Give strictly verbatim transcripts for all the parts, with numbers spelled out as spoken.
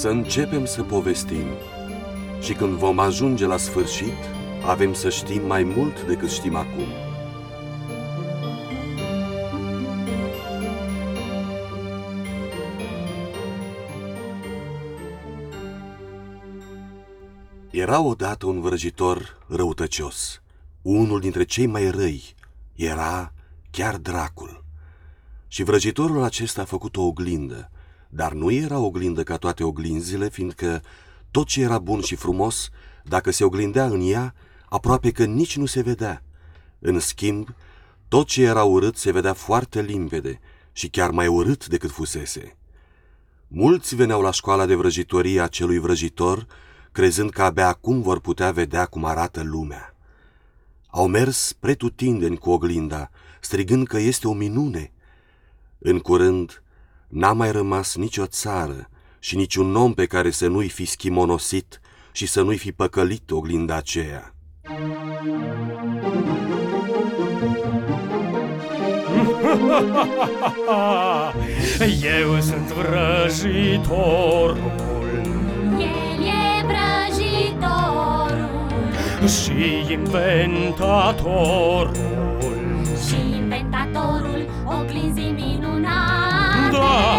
să începem să povestim și când vom ajunge la sfârșit, avem să știm mai mult decât știm acum. Era odată un vrăjitor răutăcios. Unul dintre cei mai răi era chiar dracul. Și vrăjitorul acesta a făcut o oglindă, dar nu era o oglindă ca toate oglinzile, fiindcă tot ce era bun și frumos, dacă se oglindea în ea, aproape că nici nu se vedea. În schimb, tot ce era urât se vedea foarte limpede și chiar mai urât decât fusese. Mulți veneau la școala de vrăjitorie a celui vrăjitor, crezând că abia acum vor putea vedea cum arată lumea. Au mers pretutindeni cu oglinda, strigând că este o minune. În curând, n-a mai rămas nicio țară și niciun om pe care să nu-i fi schimonosit și să nu-i fi păcălit oglinda aceea. Eu sunt vrăjitorul, el e vrăjitorul și inventatorul, și inventatorul oglinzii minunate. Da!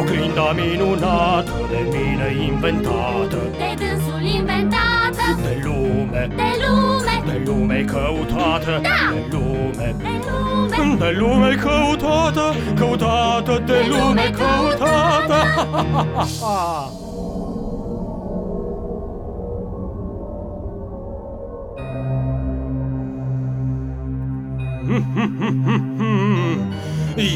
Oglinda minunată de mine inventată, de dânsul inventată, de lume, de lume, de lume căutată, da! De lume, de lume, de lume căutată, căutată, de, de lume, lume căutată, căutată.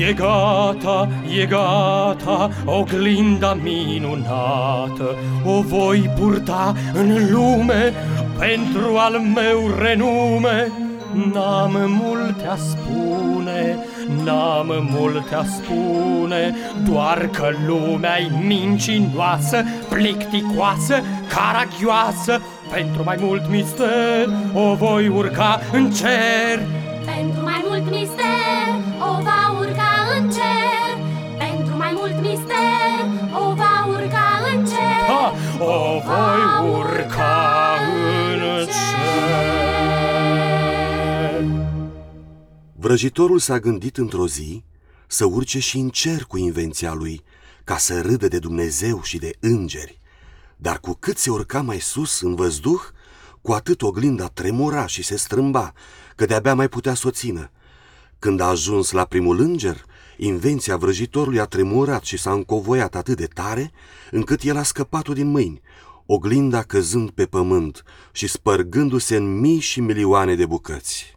E gata, e gata, oglinda minunată, o voi purta în lume pentru al meu renume. N-am multe a spune, n-am multe a spune, doar că lumea-i mincinoasă, plicticoasă, caragioasă. Pentru mai mult mister o voi urca în cer. Pentru mai mult mister, o va urca în cer. Pentru mai mult mister, o va urca în cer. Ha! O, o voi urca în cer. Vrăjitorul s-a gândit într-o zi să urce și în cer cu invenția lui, ca să râdă de Dumnezeu și de îngeri. Dar cu cât se urca mai sus în văzduh, cu atât oglinda tremura și se strâmba, că de-abia mai putea să o țină. Când a ajuns la primul înger, invenția vrăjitorului a tremurat și s-a încovoiat atât de tare, încât el a scăpat-o din mâini, oglinda căzând pe pământ și spărgându-se în mii și milioane de bucăți.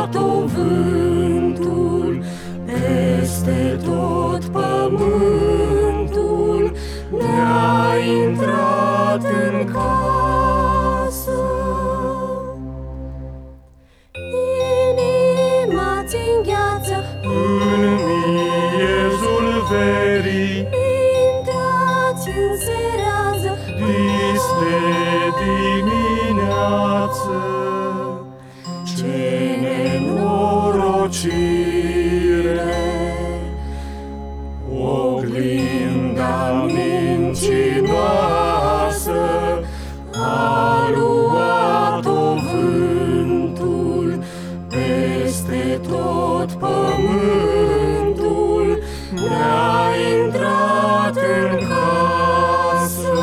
Luat-o vântul ne-a intrat în casă.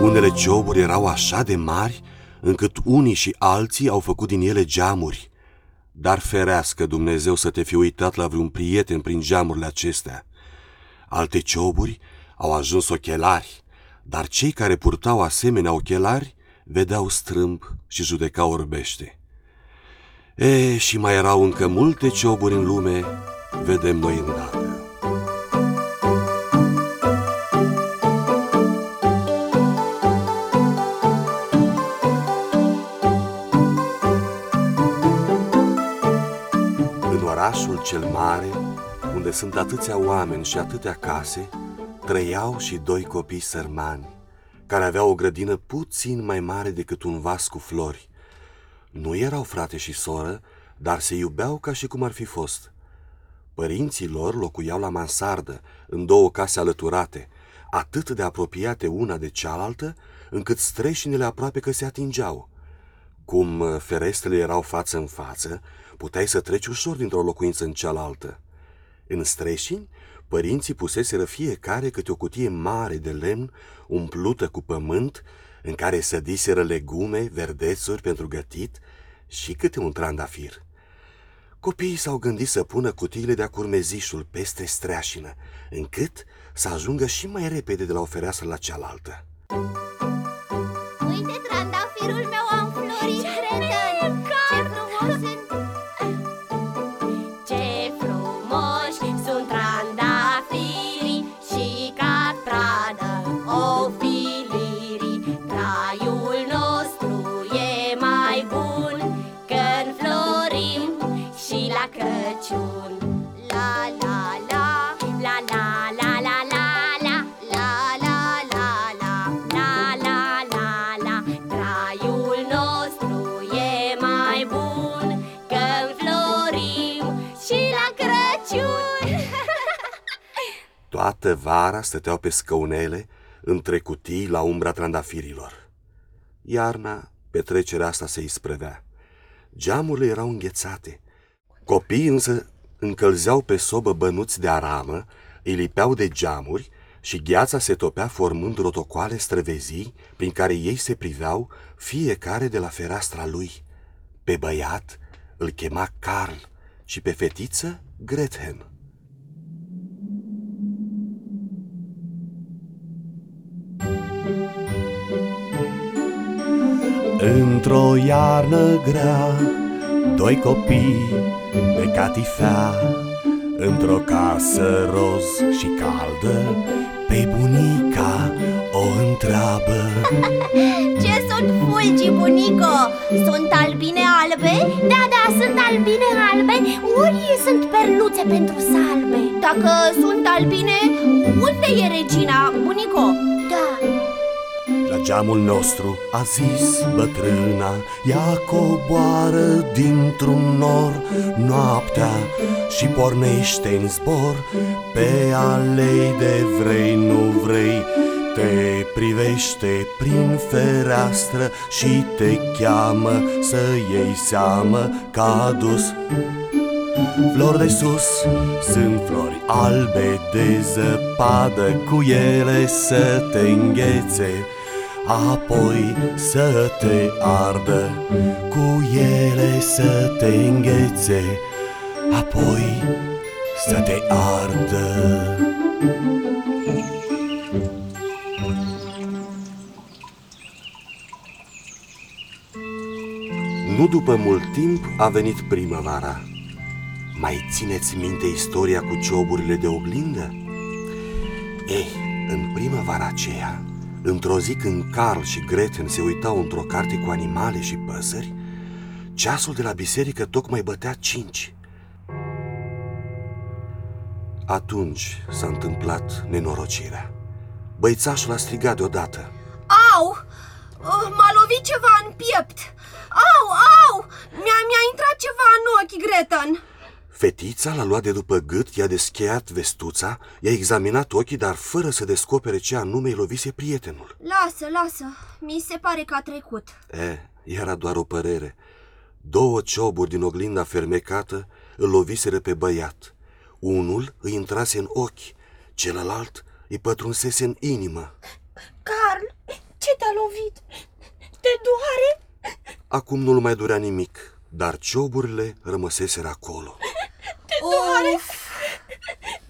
Unele cioburi erau așa de mari, încât unii și alții au făcut din ele geamuri. Dar ferească Dumnezeu să te fi uitat la vreun prieten prin geamurile acestea. Alte cioburi au ajuns ochelari, dar cei care purtau asemenea ochelari vedeau strâmb și judecau orbește. E, și mai erau încă multe cioburi în lume, vedem noi îndată. În orașul cel mare, unde sunt atâția oameni și atâtea case, trăiau și doi copii sărmani, care aveau o grădină puțin mai mare decât un vas cu flori. Nu erau frate și soră, dar se iubeau ca și cum ar fi fost. Părinții lor locuiau la mansardă, în două case alăturate, atât de apropiate una de cealaltă, încât streșinele aproape că se atingeau. Cum ferestrele erau față în față, puteai să treci ușor dintr-o locuință în cealaltă. În streșini, părinții puseseră fiecare câte o cutie mare de lemn umplută cu pământ, în care sădiseră legume, verdețuri pentru gătit și câte un trandafir. Copiii s-au gândit să pună cutiile de-a curmezișul peste streașină, încât să ajungă și mai repede de la o fereastră la cealaltă. Uite, trandafirul meu a înflorit, prieten! Ce frumos sunt! Ce frumoși sunt trandafirii și ca pradă ofilirii. Traiul nostru e mai bun când florim și la Crăciun. La, la, la, la, la, la. Toată vara stăteau pe scăunele, între cutii, la umbra trandafirilor. Iarna, petrecerea asta se isprevea. Geamurile erau înghețate. Copiii însă încălzeau pe sobă bănuți de aramă, îi lipeau de geamuri și gheața se topea formând rotocoale străvezii prin care ei se priveau fiecare de la fereastra lui. Pe băiat îl chema Carl și pe fetiță Gretchen. Într-o iarnă grea, doi copii pe catifea, într-o casă roz și caldă, pe bunica o întreabă: Ce sunt fulgi, bunico? Sunt albine albe? Da, da, sunt albine albe, ori sunt perluțe pentru salbe. Dacă sunt albine, unde e regina, bunico? Da. La geamul nostru, a zis bătrâna, ea coboară dintr-un nor noaptea și pornește în zbor pe alei de vrei, nu vrei. Te privește prin fereastră și te cheamă să iei seamă că a dus flori de sus. Sunt flori albe de zăpadă, cu ele să te înghețe, apoi să te ardă, cu ele să te înghețe, apoi să te ardă. Nu după mult timp a venit primăvara. Mai țineți minte istoria cu cioburile de oglindă? Ei, în primăvara aceea, într-o zi când Carl și Gretchen se uitau într-o carte cu animale și păsări, ceasul de la biserică tocmai bătea cinci. Atunci s-a întâmplat nenorocirea. Băițașul a strigat deodată: Au! M-a lovit ceva în piept! Au, au! Mi-a, mi-a intrat ceva în ochi, Gretchen! Fetița l-a luat de după gât, i-a descheiat vestuța, i-a examinat ochii, dar fără să descopere ce anume-i lovise prietenul. Lasă, lasă, mi se pare că a trecut. E, era doar o părere. Două cioburi din oglinda fermecată îl loviseră pe băiat. Unul îi intrase în ochi, celălalt îi pătrunsese în inimă. Carl, ce te-a lovit? Te doare? Acum nu-l mai durea nimic, dar cioburile rămăseseră acolo. Te doare? Uf.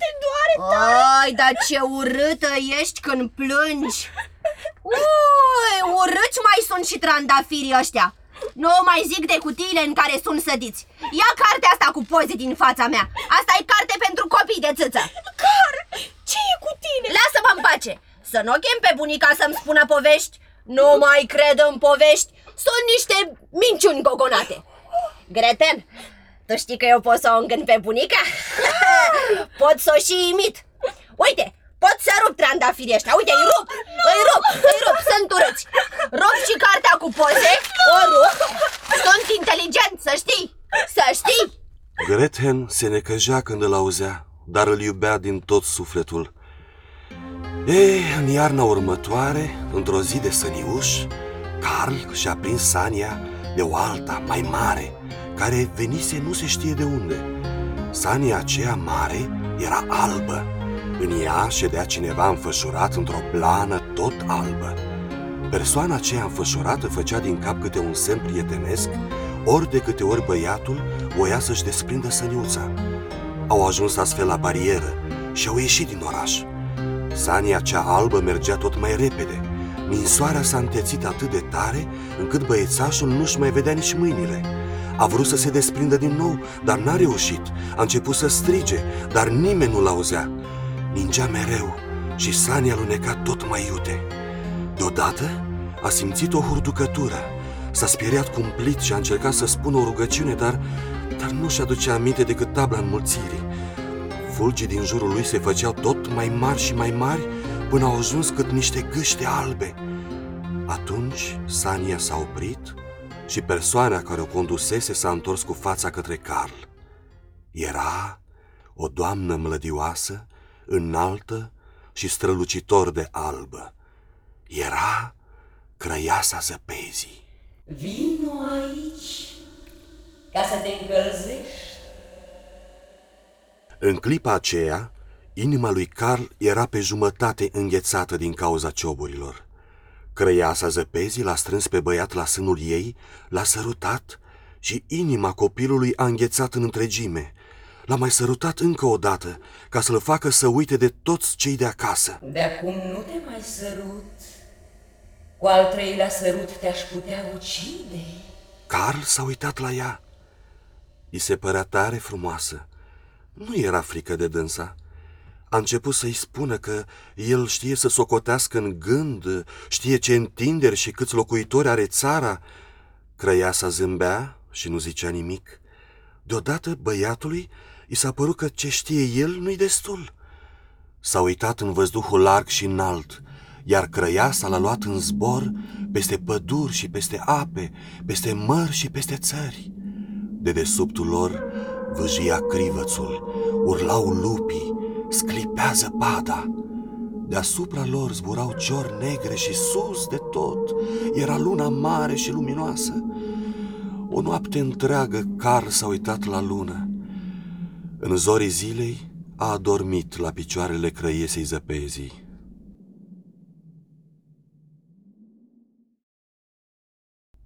Te doare tare? Ai, dar ce urâtă ești când plângi! Ui, urâți mai sunt și trandafirii ăștia! Nu mai zic de cutiile în care sunt sădiți. Ia cartea asta cu poze din fața mea. Asta e carte pentru copii de țâță. Car, ce e cu tine? Lasă-mă în pace. Să nu o chem pe bunica să-mi spună povești. Nu mai cred în povești. Sunt niște minciuni gogonate. Greten, tu știi că eu pot să o îngând pe bunica? Pot să o și imit. Uite, pot să rup trandafirii ăștia. Uite, îi rup, îi rup, îi rup, sunt urâți. Rup și cartea cu poze, o rup. Sunt inteligent, să știi, să știi. Gretchen se necăjea când îl auzea, dar îl iubea din tot sufletul. Ei, în iarna următoare, într-o zi de săniuș, Carl și-a prins Sania de o alta mai mare, care venise nu se știe de unde. Sania aceea mare era albă. În ea ședea cineva înfășurat într-o blană tot albă. Persoana aceea înfășurată făcea din cap câte un semn prietenesc, ori de câte ori băiatul voia să-și desprindă săniuța. Au ajuns astfel la barieră și au ieșit din oraș. Sania cea albă mergea tot mai repede. Ninsoarea s-a întețit atât de tare încât băiețașul nu-și mai vedea nici mâinile. A vrut să se desprindă din nou, dar n-a reușit. A început să strige, dar nimeni nu-l auzea. Ningea mereu și Sania aluneca tot mai iute. Deodată a simțit o hurducătură. S-a speriat cumplit și a încercat să spună o rugăciune, dar, dar nu și aducea aminte decât tabla înmulțirii. Fulgii din jurul lui se făceau tot mai mari și mai mari până au ajuns cât niște gâște albe. Atunci Sania s-a oprit și persoana care o condusese s-a întors cu fața către Carl. Era o doamnă mlădioasă, înaltă și strălucitor de albă. Era crăiasa zăpezii. Vino aici ca să te încălzești. În clipa aceea, inima lui Carl era pe jumătate înghețată din cauza cioburilor. Crăiasa zăpezii l-a strâns pe băiat la sânul ei, l-a sărutat și inima copilului a înghețat în întregime. L-a mai sărutat încă o dată, ca să-l facă să uite de toți cei de acasă. De acum nu te mai sărut. Cu al treilea sărut te-aș putea ucide. Carl s-a uitat la ea. I se părea tare frumoasă. Nu era frică de dânsa. A început să-i spună că el știe să socotească în gând, știe ce întinderi și câți locuitori are țara. Crăiasa zâmbea și nu zicea nimic. Deodată băiatului i s-a părut că ce știe el nu-i destul. S-a uitat în văzduhul larg și înalt, iar crăiasa l-a luat în zbor peste păduri și peste ape, peste mări și peste țări. De desubtul lor vâjia crivățul, urlau lupii, sclipea zăpada. Deasupra lor zburau ciori negre și sus de tot era luna mare și luminoasă. O noapte întreagă Carl s-a uitat la lună. În zorii zilei a adormit la picioarele crăiesei zăpezii.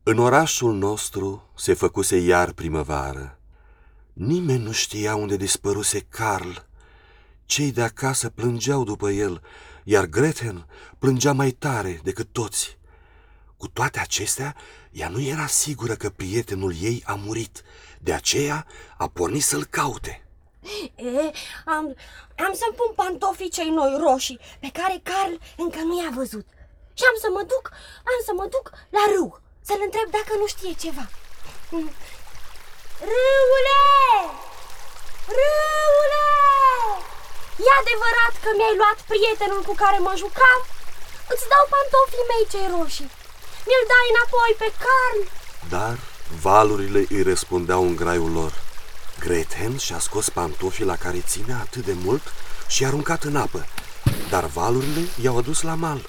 În orașul nostru se făcuse iar primăvară. Nimeni nu știa unde dispăruse Carl. Cei de acasă plângeau după el, iar Gretchen plângea mai tare decât toți. Cu toate acestea, ea nu era sigură că prietenul ei a murit. De aceea a pornit să-l caute. E, am, am să-mi pun pantofii cei noi roșii, pe care Carl încă nu i-a văzut. Și am să mă duc, am să mă duc la râu, să-l întreb dacă nu știe ceva. Râule! Râule! E adevărat că mi-ai luat prietenul cu care mă jucam? Îți dau pantofii mei cei roșii. Mi-l dai înapoi pe Carl? Dar valurile îi răspundeau în graiul lor. Gretchen și-a scos pantofii la care ținea atât de mult și i-a aruncat în apă. Dar valurile i-au adus la mal.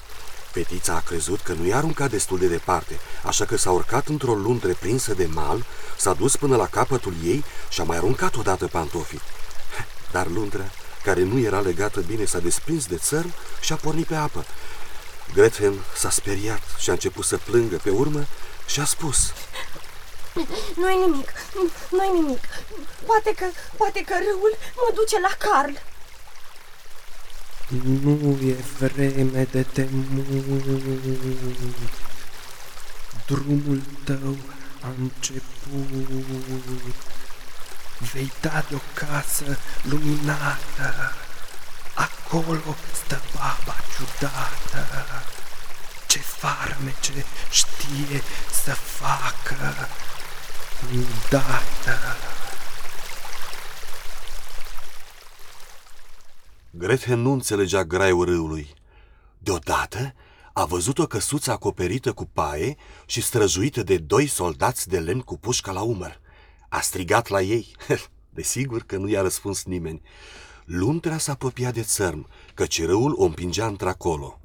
Fetița a crezut că nu i-a aruncat destul de departe, așa că s-a urcat într-o luntre prinsă de mal, s-a dus până la capătul ei și a mai aruncat odată pantofii. Dar Lundra, care nu era legată bine, s-a desprins de țărm și a pornit pe apă. Gretchen s-a speriat și a început să plângă pe urmă și a spus: Nu-i nimic, nu-i nimic. Poate că, poate că râul mă duce la Carl. Nu e vreme de temut. Drumul tău a început. Vei da de o casă luminată. Acolo stă baba ciudată. Ce farmece știe să facă îndată. Gretchen nu înțelegea graiul râului. Deodată a văzut o căsuță acoperită cu paie și străjuită de doi soldați de lemn cu pușca la umăr. A strigat la ei. Desigur că nu i-a răspuns nimeni. Luntra s-a apropiat de țărm, căci râul o împingea într-acolo.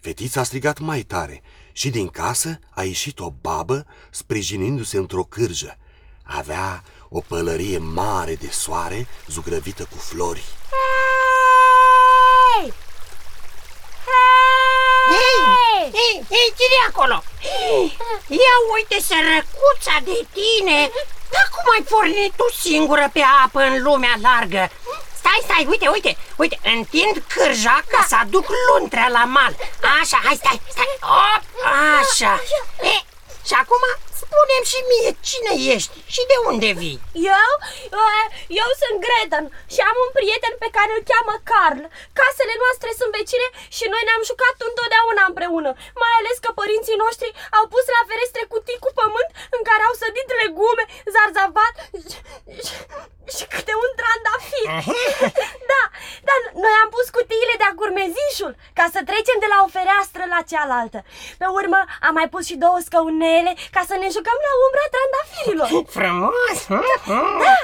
Fetița a strigat mai tare și din casă a ieșit o babă sprijinindu-se într-o cârjă. Avea o pălărie mare de soare zugrăvită cu flori. Hei! Hei! Hei! Hei! Cine-i acolo? Ia uite, sărăcuța de tine! Dar cum ai pornit tu singură pe apă în lumea largă? Stai, stai, uite, uite, uite, întind cârja ca să aduc Luntrea la mal. Așa, hai, stai, stai, op, așa. E, și acum spune-mi și mie cine ești și de unde vii. Eu? Eu sunt Gretchen și am un prieten pe care îl cheamă Carl. Casele noastre sunt vecine și noi ne-am jucat întotdeauna împreună. Mai ales că părinții noștri au pus la ferestre cutii cu pământ în care au sădit legume, zarzavat și câte un trandafir. Da, dar noi am pus cutiile de-a gurmezișul ca să trecem de la o fereastră la cealaltă. Pe urmă am mai pus și două scăunele ca să ne jucăm la umbra trandafirilor. Frumos! Da, da.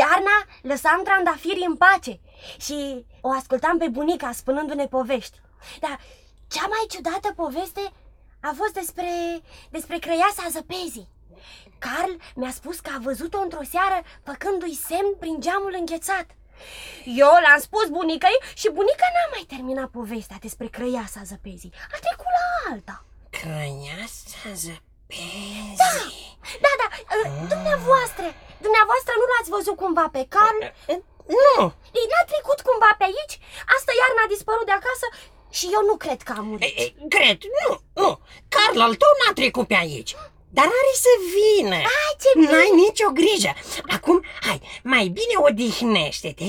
Iarna lăsam trandafirii în pace și o ascultam pe bunica spunându-ne povești. Dar cea mai ciudată poveste a fost despre, despre creiasa zăpezii. Carl mi-a spus că a văzut-o într-o seară făcându-i semn prin geamul înghețat. Eu l-am spus bunicăi și bunica n-a mai terminat povestea despre creiasa zăpezii. A trecut la alta. Creiasa zăpezii? Da, da, da. Dumneavoastră, dumneavoastră nu l-ați văzut cumva pe Carl? Nu. Ei, n-a trecut cumva pe aici? Asta iarna a dispărut de acasă și eu nu cred că a murit. E, e, cred, nu, nu. Carl al tău n-a trecut pe aici. Dar are să vină. Ai, ce bine. N-ai nicio grijă. Acum, hai, mai bine odihnește-te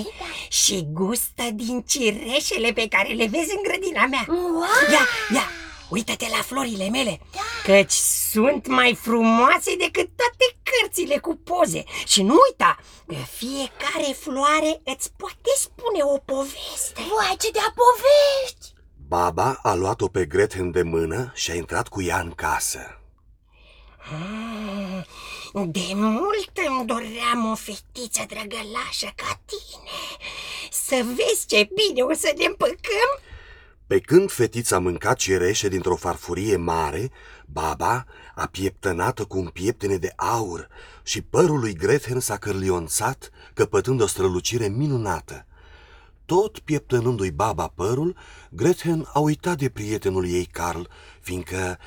și gustă din cireșele pe care le vezi în grădina mea. Wow. Ia, ia, uită-te la florile mele, da. Căci sunt mai frumoase decât toate cărțile cu poze. Și nu uita că fiecare floare îți poate spune o poveste. Voi, ce de-a povești! Baba a luat-o pe Gretchen de mână și a intrat cu ea în casă. De mult îmi doream o fetiță drăgălașă ca tine. Să vezi ce bine o să ne împăcăm. Pe când fetița mânca cireșe dintr-o farfurie mare, baba a pieptănat-o cu un pieptene de aur și părul lui Gretchen s-a cărlionțat, căpătând o strălucire minunată. Tot pieptănându-i baba părul, Gretchen a uitat de prietenul ei Carl, fiindcă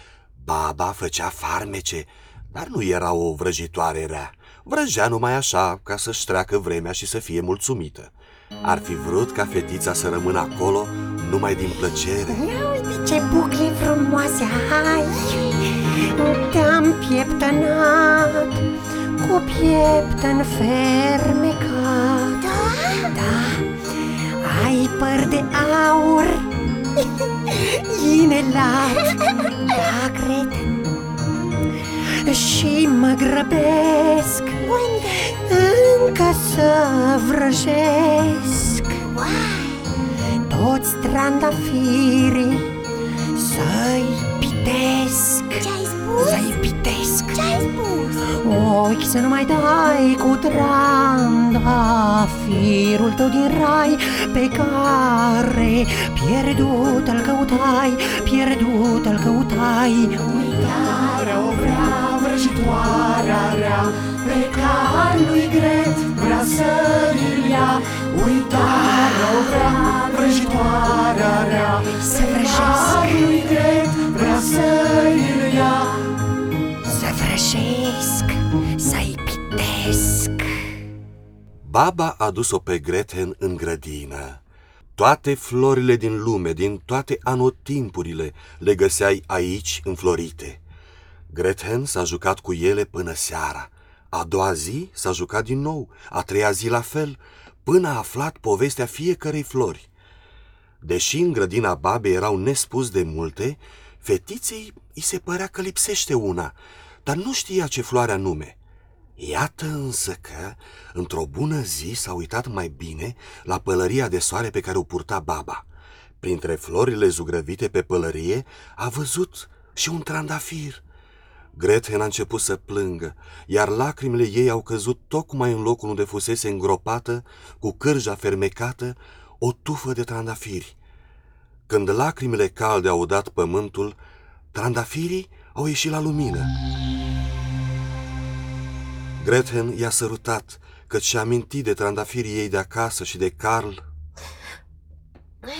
baba făcea farmece, dar nu era o vrăjitoare rea. Vrăjea numai așa, ca să-și treacă vremea și să fie mulțumită. Ar fi vrut ca fetița să rămână acolo numai din plăcere. Ia uite ce bucle frumoase ai! Te-am pieptănat cu pieptăn fermecat. Da? Da, ai păr de aur inelat, da, cred. Și mă grăbesc. Unde? Încă să vrăjesc. Uai. Toți trandafirii să-i pitesc. Ce-ai spus? Să iubitesc. Ce-ai spus? Ochi să nu mai dai cu trandafirul tău din rai, pe care pierdut-l căutai, pierdut-l căutai. Uitarea o vrea vrăjitoarea rea, pe cal lui Gret vrea să-l ia. Uitarea o vrea vrăjitoarea rea, se vrăjească să-i ia. Să vrăjesc, să-i pitesc. Baba a dus-o pe Gretchen în grădină. Toate florile din lume, din toate anotimpurile, le găseai aici înflorite. Gretchen s-a jucat cu ele până seara. A doua zi s-a jucat din nou, a treia zi la fel, până a aflat povestea fiecărei flori. Deși în grădina babei erau nespus de multe, fetiței îi se părea că lipsește una, dar nu știa ce floare anume. Iată însă că, într-o bună zi, s-a uitat mai bine la pălăria de soare pe care o purta baba. Printre florile zugrăvite pe pălărie a văzut și un trandafir. Gretchen a început să plângă, iar lacrimile ei au căzut tocmai în locul unde fusese îngropată, cu cârja fermecată, o tufă de trandafiri. Când lacrimile calde au udat pământul, trandafirii au ieșit la lumină. Gretchen i-a sărutat, căci și-a amintit de trandafirii ei de acasă și de Carl.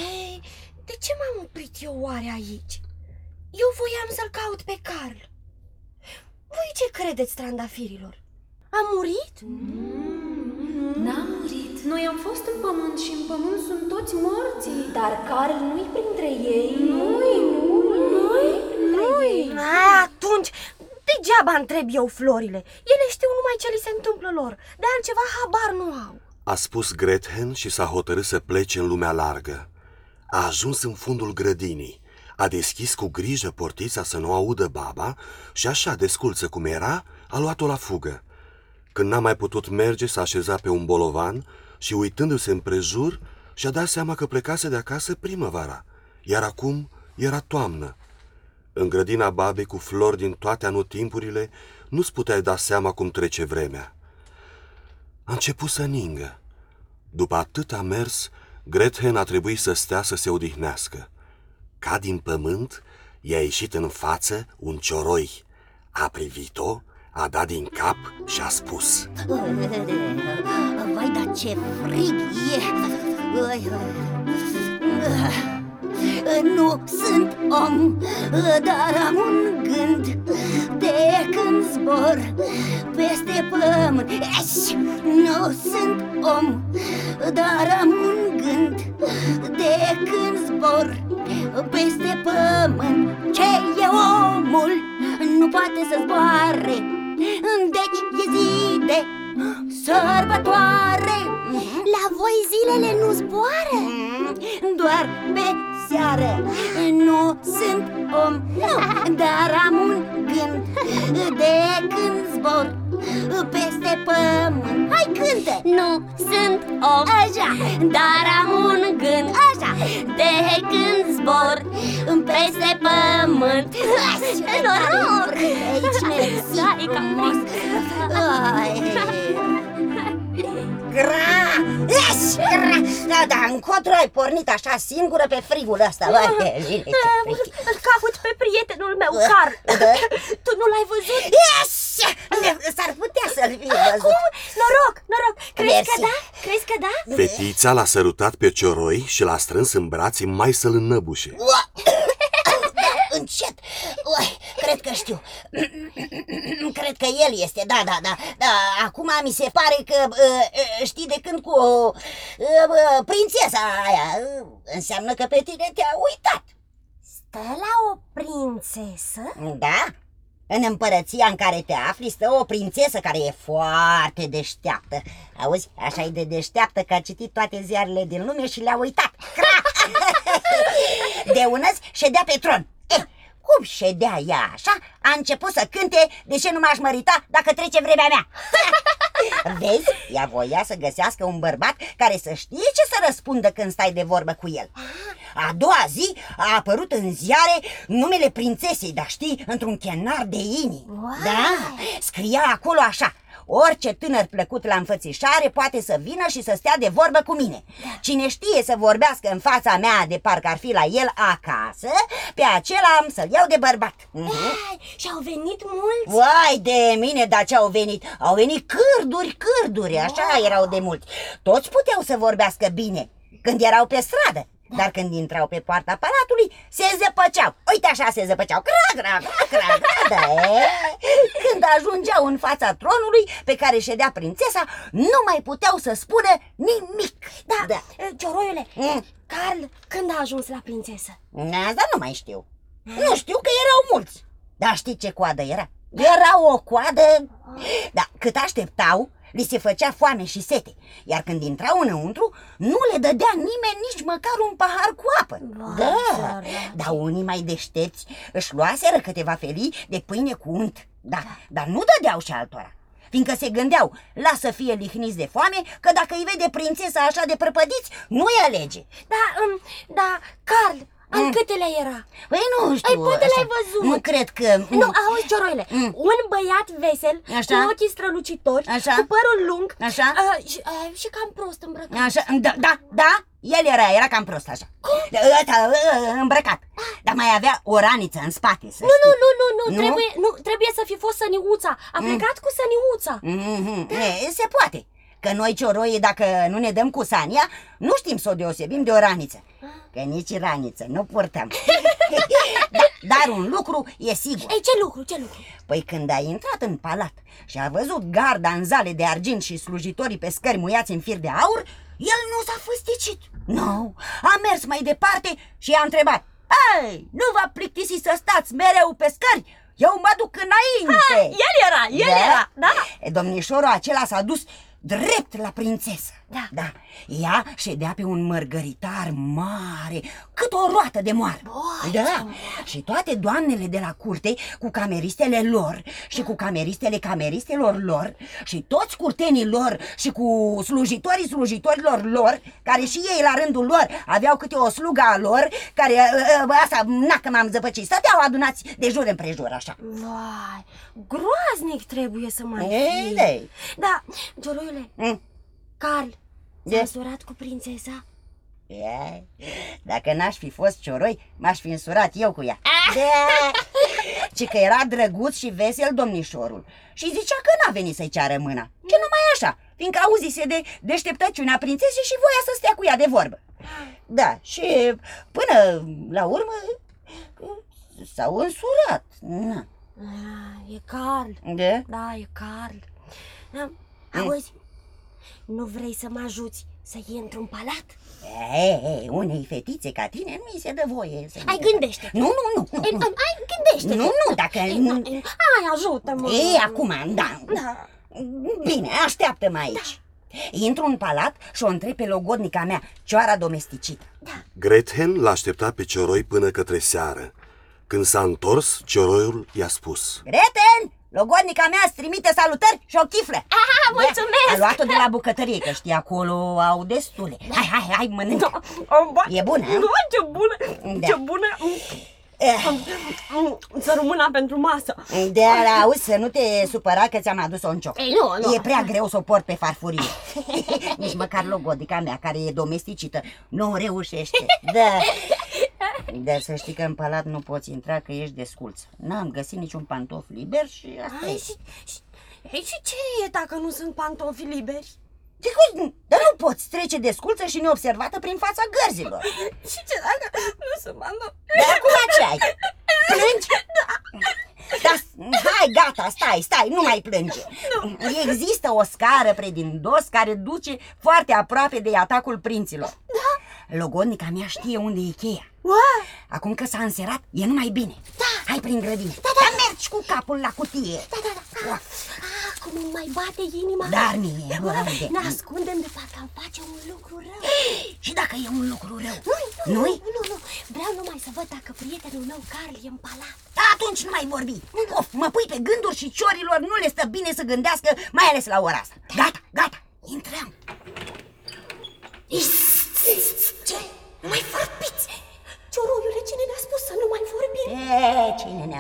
Ei, de ce m-am oprit eu oare aici? Eu voiam să-l caut pe Carl. Voi ce credeți, trandafirilor? Am murit? Mm, n-am murit. Noi am fost în pământ și în pământ sunt toți morții. Dar Carl nu-i printre ei. Nu-i, nu, nu-i, nu-i. A, atunci, degeaba întreb eu florile. Ele știu numai ce li se întâmplă lor, de altceva habar nu au. A spus Gretchen și s-a hotărât să plece în lumea largă. A ajuns în fundul grădinii. A deschis cu grijă portița să nu audă baba și așa, desculță cum era, a luat-o la fugă. Când n-a mai putut merge, s-a așezat pe un bolovan și, uitându-se împrejur, și-a dat seama că plecase de acasă primăvara, iar acum era toamnă. În grădina babei, cu flori din toate anotimpurile, nu-ți puteai da seama cum trece vremea. A început să ningă. După atâta mers, Gretchen a trebuit să stea să se odihnească. Ca din pământ, i-a ieșit în față un cioroi. A privit-o, a dat din cap și a spus: vai, dar ce frig e! Nu sunt om, dar am un gând. De când zbor peste pământ, nu sunt om, dar am un gând. De când zbor peste pământ, ce e omul? Nu poate să zboare. Deci e zi de sărbătoare. La voi zilele nu zboară? Doar pe seară. Nu sunt om, nu, dar am un gând. De când zbor peste pământ, hai, cântă! Nu sunt om, așa, dar am un gând, așa. De când zbor peste pământ, noroc! Aici mersi, da, e frumos. Gra! Ești! Da, da, încotro ai pornit așa singură pe frigul ăsta. Îl caut pe prietenul meu, Carl. Tu nu l-ai văzut? Ești! S-ar putea să-l fi văzut. Cum? Noroc, noroc. Crezi că da? Crezi că da? Fetița l-a sărutat pe cioroi și l-a strâns în brațe mai să-l înnăbușe. Încet! Uai, cred că știu. Cred că el este, da, da, da, da. Acum mi se pare că știi de când cu prințesa aia. Înseamnă că pe tine te-a uitat. Stă la o prințesă? Da. În împărăția în care te afli stă o prințesă care e foarte deșteaptă. Auzi, așa e de deșteaptă că a citit toate ziarele din lume și le-a uitat. De unăs ședea pe tron. Eh, cum ședea ea așa, a început să cânte: de ce nu m-aș mărita dacă trece vremea mea? Vezi, ea voia să găsească un bărbat care să știe ce să răspundă când stai de vorbă cu el. A doua zi a apărut în ziare numele prințesei, dar știi, într-un chenar de inii. Wow. Da, scria acolo așa: orice tânăr plăcut la înfățișare poate să vină și să stea de vorbă cu mine. Cine știe să vorbească în fața mea de parcă ar fi la el acasă, pe acela am să-l iau de bărbat. Ai, și-au venit mulți? Uai de mine, dar ce-au venit? Au venit cârduri, cârduri, așa wow. erau de mulți. Toți puteau să vorbească bine când erau pe stradă. Dar când intrau pe poarta palatului, se zăpăceau. Uite așa se zăpăceau. Cra, cra, cra, cra, cra, da, e. Când ajungeau în fața tronului pe care ședea prințesa, nu mai puteau să spună nimic. Da, da. Cioroiule, mm. Carl, când a ajuns la prințesă? Asta nu mai știu. Mm. Nu știu, că erau mulți. Dar știi ce coadă era? Era o coadă. Da, cât așteptau, li se făcea foame și sete, iar când intrau înăuntru, nu le dădea nimeni nici măcar un pahar cu apă. Wow, da, da, dar unii mai deștepți își luaseră câteva felii de pâine cu unt. Da, da, dar nu dădeau și altora, fiindcă se gândeau, lasă fie lihniți de foame, că dacă îi vede prințesa așa de prăpădiți, nu-i alege. Da, um, da, Carl, al mm. câtele era? Păi nu știu. Ai, poate așa l-ai văzut. Nu cred că... Nu, auzi, Cioroile, mm. un băiat vesel, așa, cu ochii strălucitori, așa, cu părul lung, așa, uh, și, uh, și cam prost îmbrăcat. Așa, da, da, da, el era, era cam prost așa. Cum? Ăsta, îmbrăcat. Dar mai avea o raniță în spate, să nu, știi. Nu, nu, nu, nu, nu? Trebuie, nu, trebuie să fi fost Săniuța. A plecat mm. cu Săniuța. Mm-hmm. Da. E, se poate. Că noi, Cioroie, dacă nu ne dăm cu Sania, nu știm să o deosebim de o raniță. Că nici raniță nu purtăm. Dar un lucru e sigur. Ei, ce lucru, ce lucru? Păi când a intrat în palat și a văzut garda în zale de argint și slujitorii pe scări muiați în fir de aur, el nu s-a fâsticit. Nu, a mers mai departe și i-a întrebat: ei, nu vă plictisiți să stați mereu pe scări? Eu mă duc înainte. Ha, el era, el da? era, da. Domnișorul acela s-a dus drept la prințesă. Da. Da. Ea ședea pe un mărgăritar mare, cât o roată de moară. Boi, da. Și toate doamnele de la curte cu cameristele lor și cu cameristele cameristelor lor și toți curtenii lor și cu slujitorii slujitorilor lor, care și ei la rândul lor aveau câte o sluga a lor, care, asta, na că m-am zăpăcit, stăteau adunați de jur împrejur, așa. Vai, groaznic trebuie să mai fii. Ei, da, Cioroiule, mm. Carl, s-a însurat cu prințesa? Yeah. Dacă n-aș fi fost Cioroi, m-aș fi însurat eu cu ea. Yeah. Ci că era drăguț și vesel domnișorul și zicea că n-a venit să-i ceară mâna, ci numai așa, fiindcă auzise de deșteptăciunea prințesei și voia să stea cu ea de vorbă. Da, și până la urmă s-au însurat. Na. Ah, e Carl. De? Da, e Carl. Auzi, nu vrei să mă ajuți să intru în palat? Ei, unei fetițe ca tine nu-i se dă voie să... Ai, gândește-te! Nu, nu, nu! nu. Ei, ai, gândește-te! Nu, nu, dacă... Ei, nu... Ai, ajută-mă! Ei, acum, da. da! Bine, așteaptă-mă aici! Da. Intru în palat și o întreb pe logodnica mea, cioara domesticită. Da. Gretchen l-a așteptat pe Cioroi până către seară. Când s-a întors, Cioroiul i-a spus: Gretchen! Logodnica mea îți trimite salutări și o chiflă. Aha, mulțumesc! A luat-o de la bucătărie, că știi, acolo au destule. Hai, hai, hai, mănânc! Da. E bună? Da, ce bună! Da. Ce bună! Să rămână pentru masă. De la auzi, să nu te supăra că ți-am adus-o în cioc. Ei, nu, nu. E prea greu să o port pe farfurie. Nici măcar logodnica mea, care e domesticită, nu o reușește. Da. Dar să știi că în palat nu poți intra, că ești desculț. N-am găsit niciun pantof liber și asta ai, e. Și, și, ei, și ce e dacă nu sunt pantofi liberi? Zicu, dar nu poți trece desculță și neobservată prin fața gărzilor. Și ce dacă nu sunt pantofi? Dar acum ce ai? Plângi? Da. Dar, hai, gata, stai, stai, nu mai plânge. Nu. Există o scară prelindos care duce foarte aproape de atacul prinților. Da. Logodnica mea știe unde e cheia. Wow. Acum că s-a înserat, e numai bine. Da. Hai prin grădină. Da, da, da. Mergi cu capul la cutie. Da, da, da. Wow. Ah, cum îmi mai bate inima. Dar mie, unde? Ne ascundem de parcă am face un lucru rău. Ei, și dacă e un lucru rău? Nu, nu, nu, nu, nu. Vreau numai să văd dacă prietenul meu Carl e în palat. Atunci nu mai vorbi. Of, mă pui pe gânduri și ciorilor nu le stă bine să gândească, mai ales la ora asta. Gata, gata. Intrăm. Ce? Nu mai vorbiți.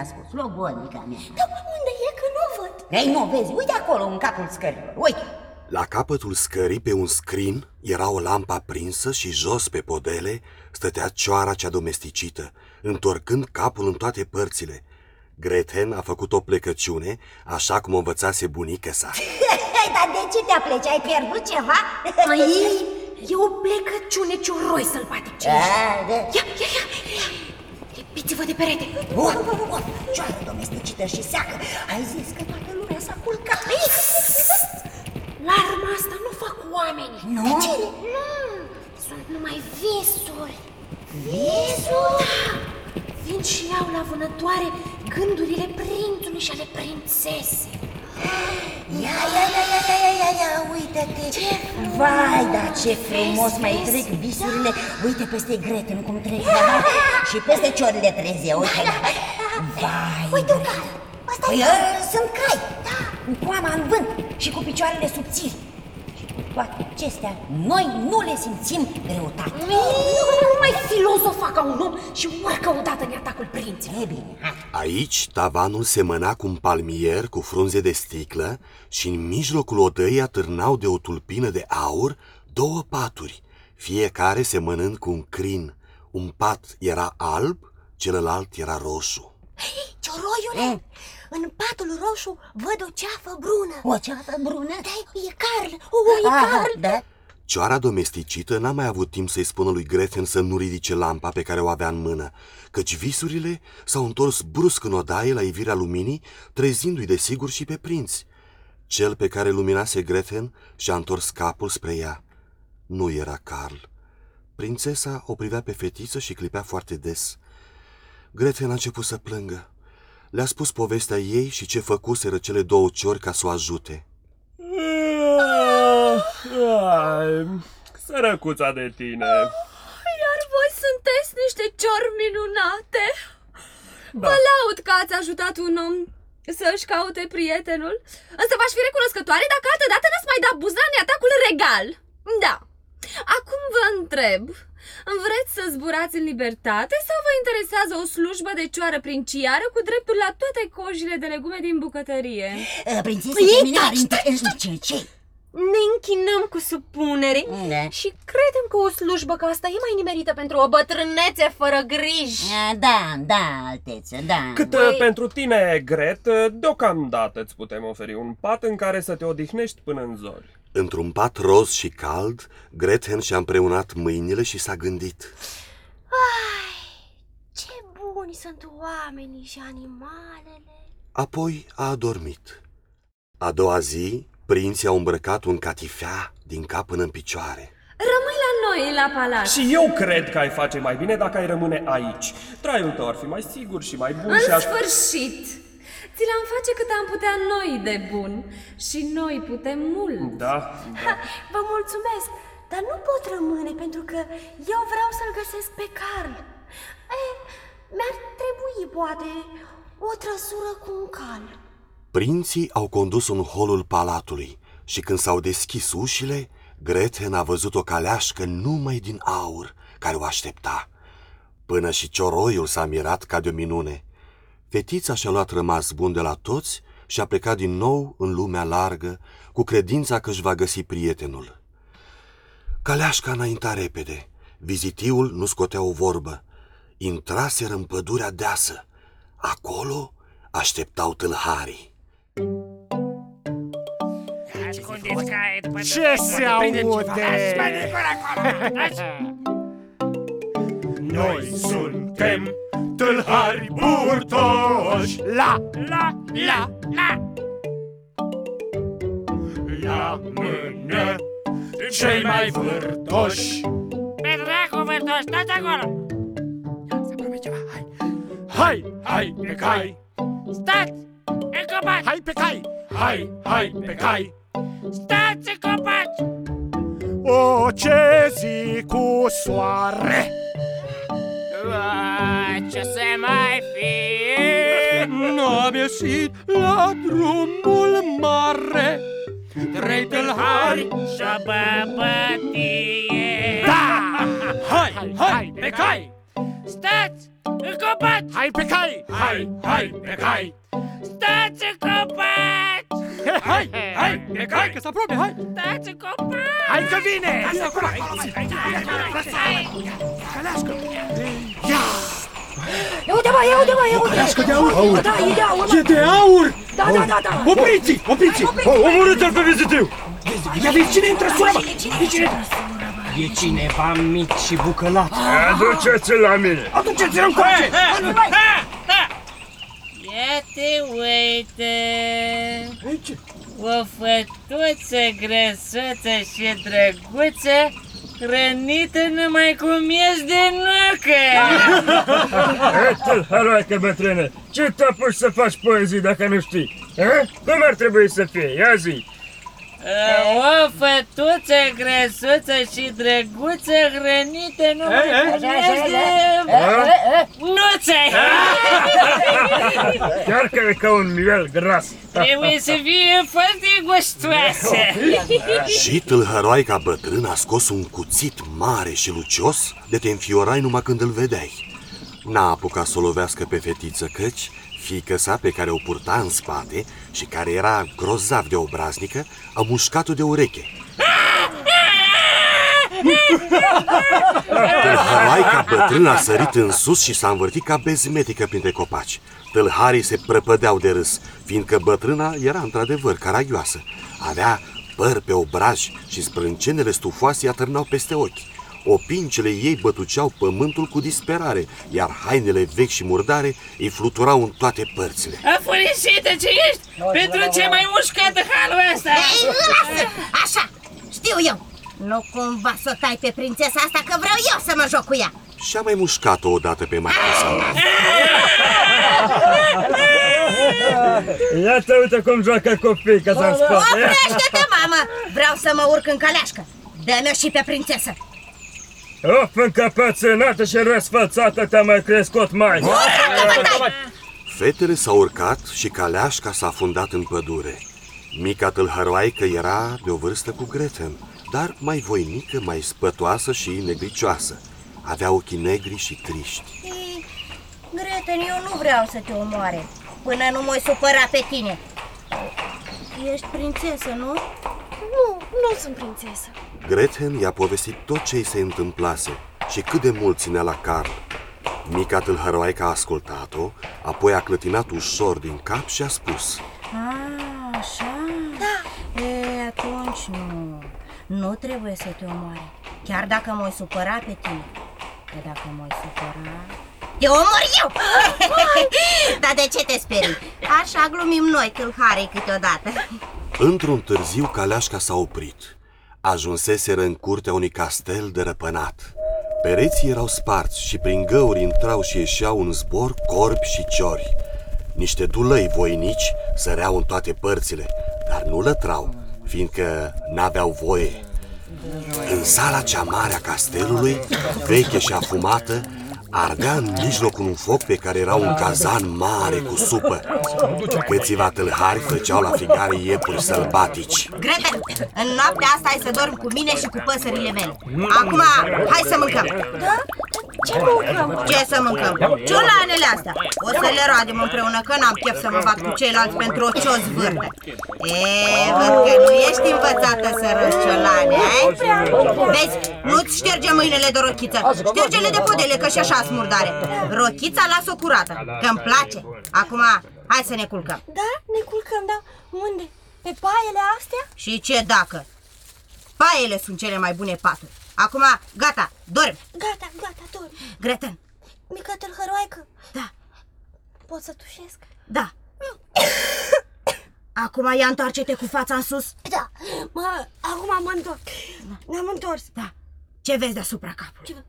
mi-a spus, logodnica mea. Dar unde e că nu văd? Ei, nu, vezi, uite acolo, în capul scărilor, uite. La capătul scării, pe un scrin, era o lampă aprinsă și jos pe podele stătea cioara cea domesticită, întorcând capul în toate părțile. Gretchen a făcut o plecăciune, așa cum o învățase bunica sa. Dar de ce te-a pleci? Ai pierdut ceva? Mai e o plecăciune cioroi sălbatice. Ia, ia, ia! Lipiți-vă de perete! Bun, bun, bun! Cioară domesticită și seacă! Ai zis că toată lumea s-a culcat! Larma asta nu fac oamenii! Nu? De ce? Nu! Sunt numai visuri! Visuri? Da! Vin și iau la vânătoare gândurile prințului și ale prințesei. Ia, ia, ia, ia, ia, ia, ia, uite-te! Ce frumos! Vai, dar ce frumos! Vezi, mai vezi? Trec visurile, da. Uite peste Gretchen cum trec, da, da, da. Și peste ciorile trezi, uite, da, da, da, da. Vai! Uite un cal! Asta e cal! Sunt cai! Da! Cu coama în vânt și cu picioarele subțiri. Și cu toate acestea, noi nu le simțim greutate. Nu, nu, nu mai filozofa ca un om și urcă odată în atacul prințului. E bine, hai. Aici tavanul semăna cu un palmier cu frunze de sticlă și în mijlocul odăii atârnau de o tulpină de aur două paturi, fiecare semănând cu un crin. Un pat era alb, celălalt era roșu. Hei, cioroiule! Mm. În patul roșu văd o ceafă brună. O ceafă brună? Da, e Carl! O, e Carl! Da. Cioara domesticită n-a mai avut timp să-i spună lui Gretchen să nu ridice lampa pe care o avea în mână, căci visurile s-au întors brusc în odaie la ivirea luminii, trezindu-i desigur și pe prinț. Cel pe care luminase Gretchen și-a întors capul spre ea. Nu era Carl. Prințesa o privea pe fetiță și clipea foarte des. Gretchen a început să plângă. Le-a spus povestea ei și ce făcuseră cele două ciori ca să o ajute. Sărăcuța de tine! Iar voi sunteți niște ciori minunate! Da. Vă laud că ați ajutat un om să-și caute prietenul, însă v-aș fi recunoscătoare dacă altă dată n-ați mai dat buza în atacul regal. Da. Acum vă întreb, vreți să zburați în libertate sau vă interesează o slujbă de cioară princiară cu dreptul la toate cojile de legume din bucătărie? Prințesă, ce ce? Ne închinăm cu supunere ne. și credem că o slujbă ca asta e mai nimerită pentru o bătrânețe fără griji. Da, da, alteță, da. Cât Băi... pentru tine, Gret, deocamdată îți putem oferi un pat în care să te odihnești până în zori. Într-un pat roz și cald, Gretchen și-a împreunat mâinile și s-a gândit. Ai, ce buni sunt oamenii și animalele. Apoi a adormit. A doua zi, prinții au îmbrăcat un catifea din cap până în picioare. Rămâi la noi, la palat. Și eu cred că ai face mai bine dacă ai rămâne aici. Traiul tău ar fi mai sigur și mai bun. În și aș... sfârșit! Ți l-am face cât am putea noi de bun. Și noi putem mult. Da, da. Vă mulțumesc, dar nu pot rămâne pentru că eu vreau să-l găsesc pe Carl. E, mi-ar trebui, poate, o trăsură cu un cal. Prinții au condus în holul palatului și când s-au deschis ușile, Gretchen a văzut o caleașcă numai din aur care o aștepta. Până și cioroiul s-a mirat ca de o minune. Fetița și-a luat rămas bun de la toți și a plecat din nou în lumea largă cu credința că își va găsi prietenul. Caleașca înainta repede. Vizitiul nu scotea o vorbă. Intraseră în pădurea deasă. Acolo așteptau tâlharii. Ce se aude? Noi suntem tâlhari burtoși. La, la, la, la. La mână cei mai vârtoși. Pe dracu vârtoși, stați acolo. Să promit ceva, hai. Hai, hai, e cai. Stați, e copaci. Hai pe cai. Hai, hai, pe cai. Stați copaci! O, ce zi cu soare! O, ce să mai fie? N-am ieșit la drumul mare. Trei tâlhari și-o băbătie. Da! Hai, hai, hai pe cai! Stați! în copaci! Hai pe cai! Hai, hai pe cai! Stați în copaci! Hai, hai pe cai! Că se apropie, hai! Stați în copaci! Hai că vine! Hai, hai, hai! Călească! Ia! Ia uite, bă, ia uite, bă, ia uite! Călească de aur! Da, e de aur! E de aur! Da, da, da, da! Opriți, opriți! Omorâți-l pe vizitiu! Ia vezi cine intră, sună, bă! E cine intră! E cineva mic și bucălat. Aduceți-l la mine! Aduceți-l în coace! Ia te uite! O fătuță grăsuță și drăguță hrănită numai cu miez de nucă! Etel, haroacă bătrână! Ce te apuci să faci poezii dacă nu știi? A? Cum ar trebui să fie? Ia zi! O fătuță grăsuță și drăguță hrănită numai cu miez de nuță! Chiar că e ca un miel gras! Trebuie să fie foarte gustoasă! Și tâlhăroaica bătrână a scos un cuțit mare și lucios de te înfiorai numai când îl vedeai. N-a apucat să o lovească pe fetiță căci fiica sa, pe care o purta în spate și care era grozav de obraznică, a mușcat-o de ureche. Tâlhăroaica bătrână a sărit în sus și s-a învârtit ca bezmetică printre copaci. Tâlharii se prăpădeau de râs, fiindcă bătrâna era într-adevăr caragioasă. Avea păr pe obraj și sprâncenele stufoase i-atârnau peste ochi. Opincele ei bătuceau pământul cu disperare, iar hainele vechi și murdare îi fluturau în toate părțile. Afurisită ce ești! Pentru ce mai mușcată halul ăsta? Ei, lasă! Așa, știu eu! Nu cumva să tai pe prințesa asta, că vreau eu să mă joc cu ea! Și-a mai mușcat-o odată pe marchesa. Ia te uite cum joacă copii, că s-a spus! Oprește-te, mamă! Vreau să mă urc în căleașcă! Dă-mi-o și pe prințesă! Of, încăpățânată și răsfățată, te-a mai crescut mai! Fetele s-au urcat și caleașca s-a afundat în pădure. Mica tâlhăroaică era de o vârstă cu Gretchen, dar mai voinică, mai spătoasă și negricioasă. Avea ochii negri și triști. Ei, Gretchen, eu nu vreau să te omoare, până nu mă supăra pe tine. Ești prințesă, nu? Nu, nu sunt prințesă. Gretchen i-a povestit tot ce i se întâmplase și cât de mult ținea la Carl. Mica tâlhăroaică a ascultat-o, apoi a clătinat ușor din cap și a spus: A, așa? Da. E, atunci nu, nu trebuie să te omoare, chiar dacă m-ai supăra pe tine. Că dacă m-ai supăra, te omor eu! Dar de ce te sperii? Așa glumim noi, tâlharii, câteodată. Într-un târziu, caleașca s-a oprit. Ajunseseră în curtea unui castel dărăpânat. Pereții erau sparți și prin găuri intrau și ieșeau în zbor corbi și ciori. Niște dulăi voinici săreau în toate părțile, dar nu lătrau, fiindcă n-aveau voie. În sala cea mare a castelului, veche și afumată, ardea în mijlocul un foc pe care era un cazan mare cu supă. Câțiva tâlhari făceau la frigare iepuri sălbatici. Gretchen, în noaptea asta ai să dormi cu mine și cu păsările mele. Acum, hai să mâncăm! Da? Ce mâncăm? Ce să mâncăm? Ciolanele astea! O să le roadem împreună, că n-am chef să mă bat cu ceilalți pentru o ciozvârtă. Eee, văd că nu ești învățată să râzi ciolane, ai? Vezi, nu-ți șterge mâinile de rochiță, șterge-le de podele, că și așa smurdare. Rochița las-o curată, că-mi place. Acum, hai să ne culcăm. Da, ne culcăm, da. Unde? Pe paiele astea? Și ce dacă? Paiele sunt cele mai bune paturi. Acum, gata, dormi. Gata, gata, dormi. Gretchen. Mică tâlhăroaică. Da. Pot să tușesc? Da. Acum ia întoarce-te cu fața în sus. Da. Mă, acum mă întorc. Da. Ne-am întors. Da. Ce vezi deasupra capului?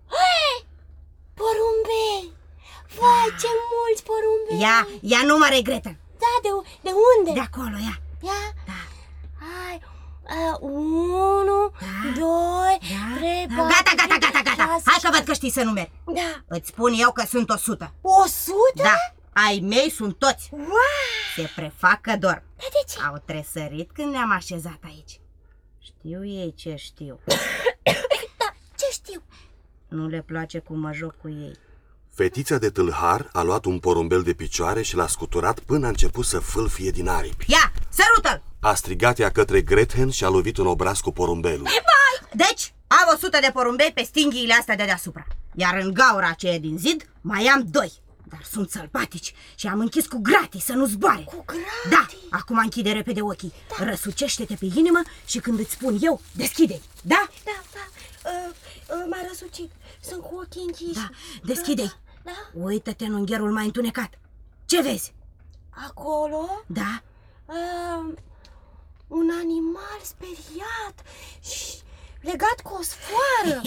Porumbei! Vai, ce mulți porumbei! Ia, ia număr, Gretchen! Da, de, de unde? De acolo, ia! Ia? Da! Hai! Uh, unu, da. doi, da. trei, da. patru, gata, gata, gata, gata! șase, hai că văd că știi să numeri! Da! Îți spun eu că sunt o sută! o sută? Da! Ai mei sunt toți! Wow. Se prefac că dorm! Da, de ce? Au tresărit când ne-am așezat aici! Știu ei ce știu! Da, ce știu? Nu le place cum mă joc cu ei. Fetița de tâlhar a luat un porumbel de picioare și l-a scuturat până a început să fâlfie din aripi. Ia, sărută-l! A strigat ea către Gretchen și a lovit un obraz cu porumbelul. Vai! Deci, am o sută de porumbei pe stinghiile astea de deasupra. Iar în gaura aceea din zid mai am doi. Dar sunt sălbatici și am închis cu gratii să nu zboare. Cu gratii? Da, acum închide repede ochii, da. Răsucește-te pe inimă și când îți spun eu, deschide-i, da? Da, da, uh, uh, m-a răsucit, sunt cu ochii închiși. Da, deschide-i, da, da. Uită-te în ungherul mai întunecat. Ce vezi? Acolo? Da. uh, Un animal speriat și legat cu o sfoară.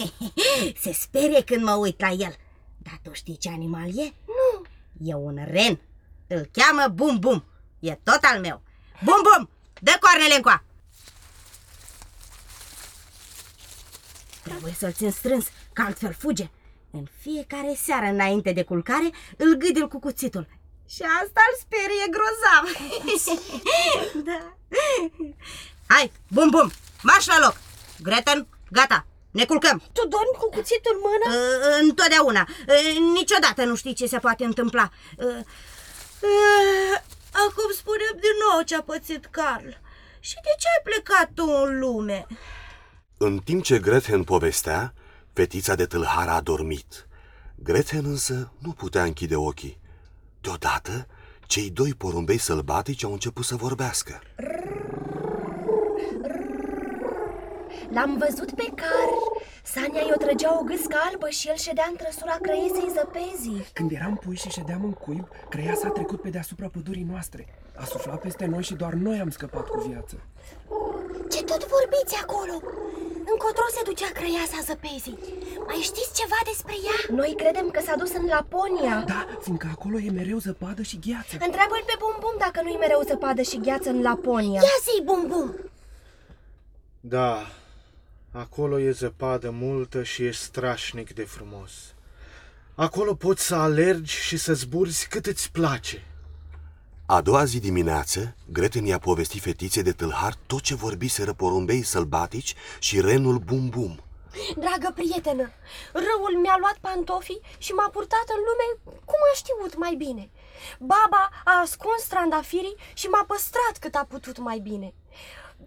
Se sperie când mă uit la el. Dar tu știi ce animal e? Nu. E un ren. Îl cheamă Bum Bum. E tot al meu. Bum Bum, dă coarnele încoa. Trebuie să-l țin strâns, că altfel fuge. În fiecare seară înainte de culcare îl gâdil cu cuțitul. Și asta îl sperie grozav. Da. Hai, Bum Bum, marș la loc. Gretchen, gata. Ne culcăm. Tu dormi cu cuțitul în mână? Uh, întotdeauna. Uh, niciodată nu știi ce se poate întâmpla. Uh, uh, acum spune-mi din nou ce-a pățit Carl. Și de ce ai plecat tu în lume? În timp ce Gretchen povestea, fetița de tâlhar a dormit. Gretchen însă nu putea închide ochii. Deodată, cei doi porumbei sălbatici au început să vorbească. L-am văzut pe Carl. Sania i-o trăgea o gâscă albă și el ședea în trăsura crăiesei zăpezii. Când eram pui și ședeam în cuib, crăia s-a trecut pe deasupra pădurii noastre. A suflat peste noi și doar noi am scăpat cu viață. Ce tot vorbiți acolo? Încotro se ducea crăiasa zăpezii. Mai știți ceva despre ea? Noi credem că s-a dus în Laponia. Da, fiindcă acolo e mereu zăpadă și gheață. Întreabă-l pe Bum Bum dacă nu-i mereu zăpadă și gheață în Laponia. Ia zi, Bum Bum! Da... Acolo e zăpadă multă și e strașnic de frumos. Acolo poți să alergi și să zburzi cât îți place. A doua zi dimineață, Gretchen i-a povestit fetiței de tâlhar tot ce vorbiseră porumbeii sălbatici și renul Bum Bum. Dragă prietenă, răul mi-a luat pantofii și m-a purtat în lume cum a știut mai bine. Baba a ascuns trandafirii și m-a păstrat cât a putut mai bine.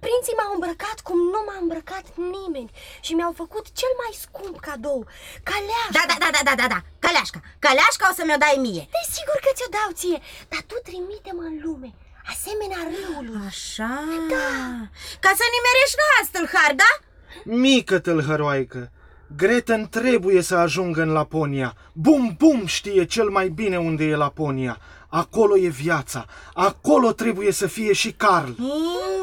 Prinții m-au îmbrăcat cum nu m-a îmbrăcat nimeni și mi-au făcut cel mai scump cadou, căleașca. Da, da, da, da, da, da, da, căleașca, căleașca o să mi-o dai mie. Desigur că ți-o dau ție, dar tu trimite-mă în lume, asemenea râului. Așa, da. Ca să nimerești nas, tâlhar, da? Mică tâlhăroaică, Gretchen trebuie să ajungă în Laponia. Bum Bum știe cel mai bine unde e Laponia. Acolo e viața, acolo trebuie să fie și Carl.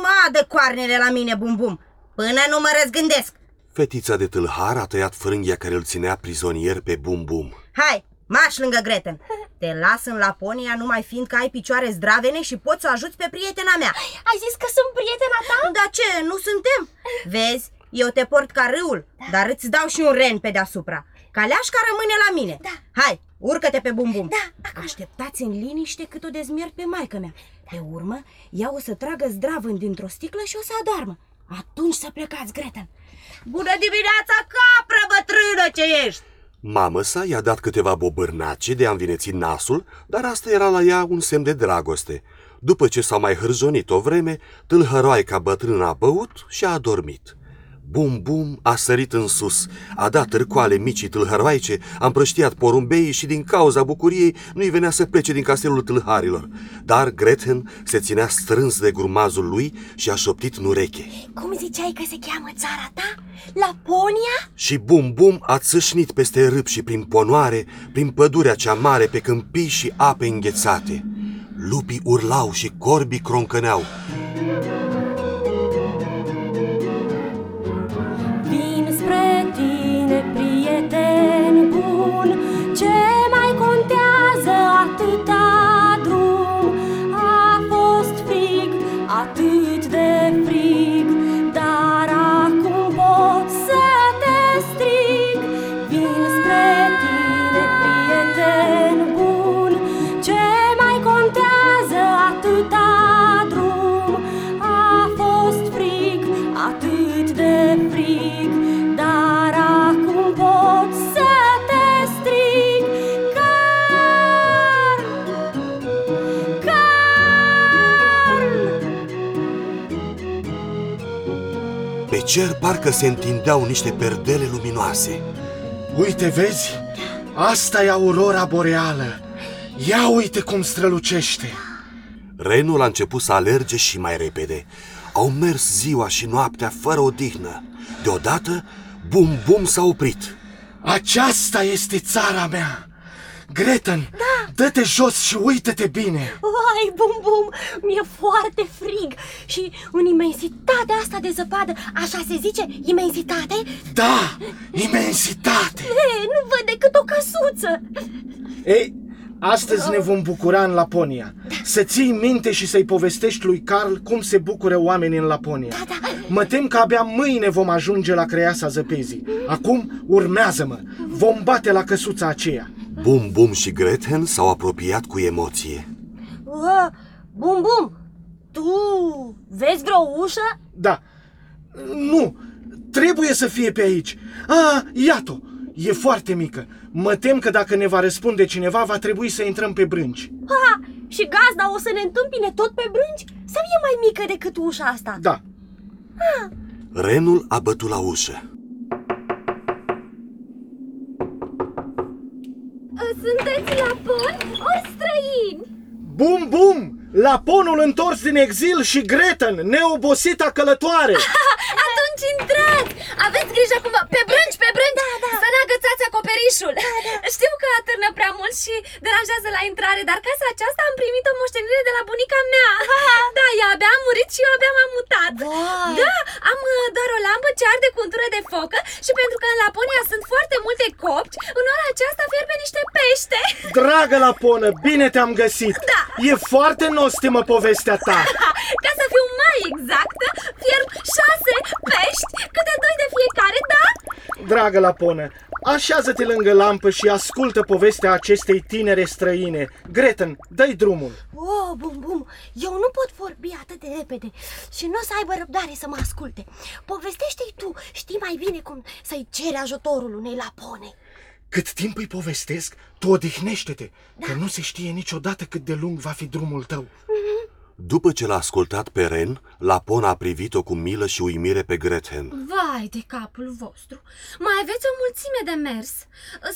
Ma, dă coarnele la mine, Bum Bum, până nu mă răzgândesc. Fetița de tâlhar a tăiat frânghia care îl ținea prizonier pe Bum Bum. Hai, maș lângă Gretchen. Te las în Laponia numai fiindcă ai picioare zdravene și poți să o ajuți pe prietena mea. Ai zis că sunt prietena ta? Da ce, nu suntem? Vezi, eu te port ca râul, dar îți dau și un ren pe deasupra. Caleașca rămâne la mine. Da. Hai, urcă-te pe Bum Bum. Da, acum. Așteptați în liniște cât o dezmierd pe maică mea. Pe urmă, ea o să tragă zdravând dintr-o sticlă și o să adoarmă. Atunci să plecați, Gretchen. Bună dimineața, capră bătrână ce ești! Mamă sa i-a dat câteva bobârnace de a învineți nasul, dar asta era la ea un semn de dragoste. După ce s-a mai hârjonit o vreme, tâlhăroaica bătrână a băut și a adormit. Bum Bum a sărit în sus, a dat târcoale micii tâlhăroaice, a împrăștiat porumbeii și din cauza bucuriei nu-i venea să plece din castelul tâlharilor. Dar Gretchen se ținea strâns de grumazul lui și a șoptit în ureche. Cum ziceai că se cheamă țara ta? Laponia? Și Bum Bum a țâșnit peste râpi și prin ponoare, prin pădurea cea mare, pe câmpii și ape înghețate. Lupii urlau și corbii croncăneau. Atâta drum cer parcă se întindeau niște perdele luminoase. Uite, vezi? Asta e aurora boreală. Ia uite cum strălucește. Renul a început să alerge și mai repede. Au mers ziua și noaptea fără odihnă. Deodată, Bum Bum s-a oprit. Aceasta este țara mea. Gretan, da. Dă-te jos și uită-te bine. Uai, Bum Bum, mi-e foarte frig. Și în imensitatea asta de zăpadă, așa se zice, imensitate? Da, imensitate. E, nu văd decât o căsuță. Ei, astăzi ne vom bucura în Laponia. Da. Să ții minte și să-i povestești lui Carl cum se bucură oamenii în Laponia. Da, da. Mă tem că abia mâine vom ajunge la creasa zăpezii. Acum urmează-mă, vom bate la căsuța aceea. Bum Bum și Gretchen s-au apropiat cu emoție. uh, Bum Bum, tu vezi vreo ușă? Da, nu, trebuie să fie pe aici. Ah, iată-o, e foarte mică. Mă tem că dacă ne va răspunde cineva, va trebui să intrăm pe brânci. Ha, și gazda o să ne întâmpine tot pe brânci? Sau e mai mică decât ușa asta? Da. Ha. Renul a bătut la ușă. Sunteți laponi ori străini? Bum Bum, laponul întors din exil și Gretan, neobosita călătoare. Atunci intrați! Aveți grijă cum... Pe brânci, pe brânci! Da, da. Să ne agățați acoperișul! Da, da. Știu că atârnă prea mult și deranjează la intrare, dar casa aceasta am primit o moștenire de la bunica mea. Aha. Da, ea abia a murit și eu abia m-am mutat. Wow. Da, am doar o lampă ce arde cu untură de focă și pentru că în Laponia sunt foarte multe copci, în ora aceasta fierbe niște pește. Dragă Laponă, bine te-am găsit! Da. E foarte nostimă povestea ta. Ca să fiu mai exactă, fierb șase pești, câte doi de fiecare, da? Dragă Laponă, așează-te lângă lampă și ascultă povestea acestei tinere străine. Gretan, dă-i drumul. Oh, Bum Bum, eu nu pot vorbi atât de repede și nu o să aibă răbdare să mă asculte. Povestește-i tu, știi mai bine cum să-i ceri ajutorul unei lapone. Cât timp îi povestesc, tu odihnește-te, da. Că nu se știe niciodată cât de lung va fi drumul tău. Mm-hmm. După ce l-a ascultat pe Ren, Lapona a privit-o cu milă și uimire pe Gretchen. Vai de capul vostru! Mai aveți o mulțime de mers!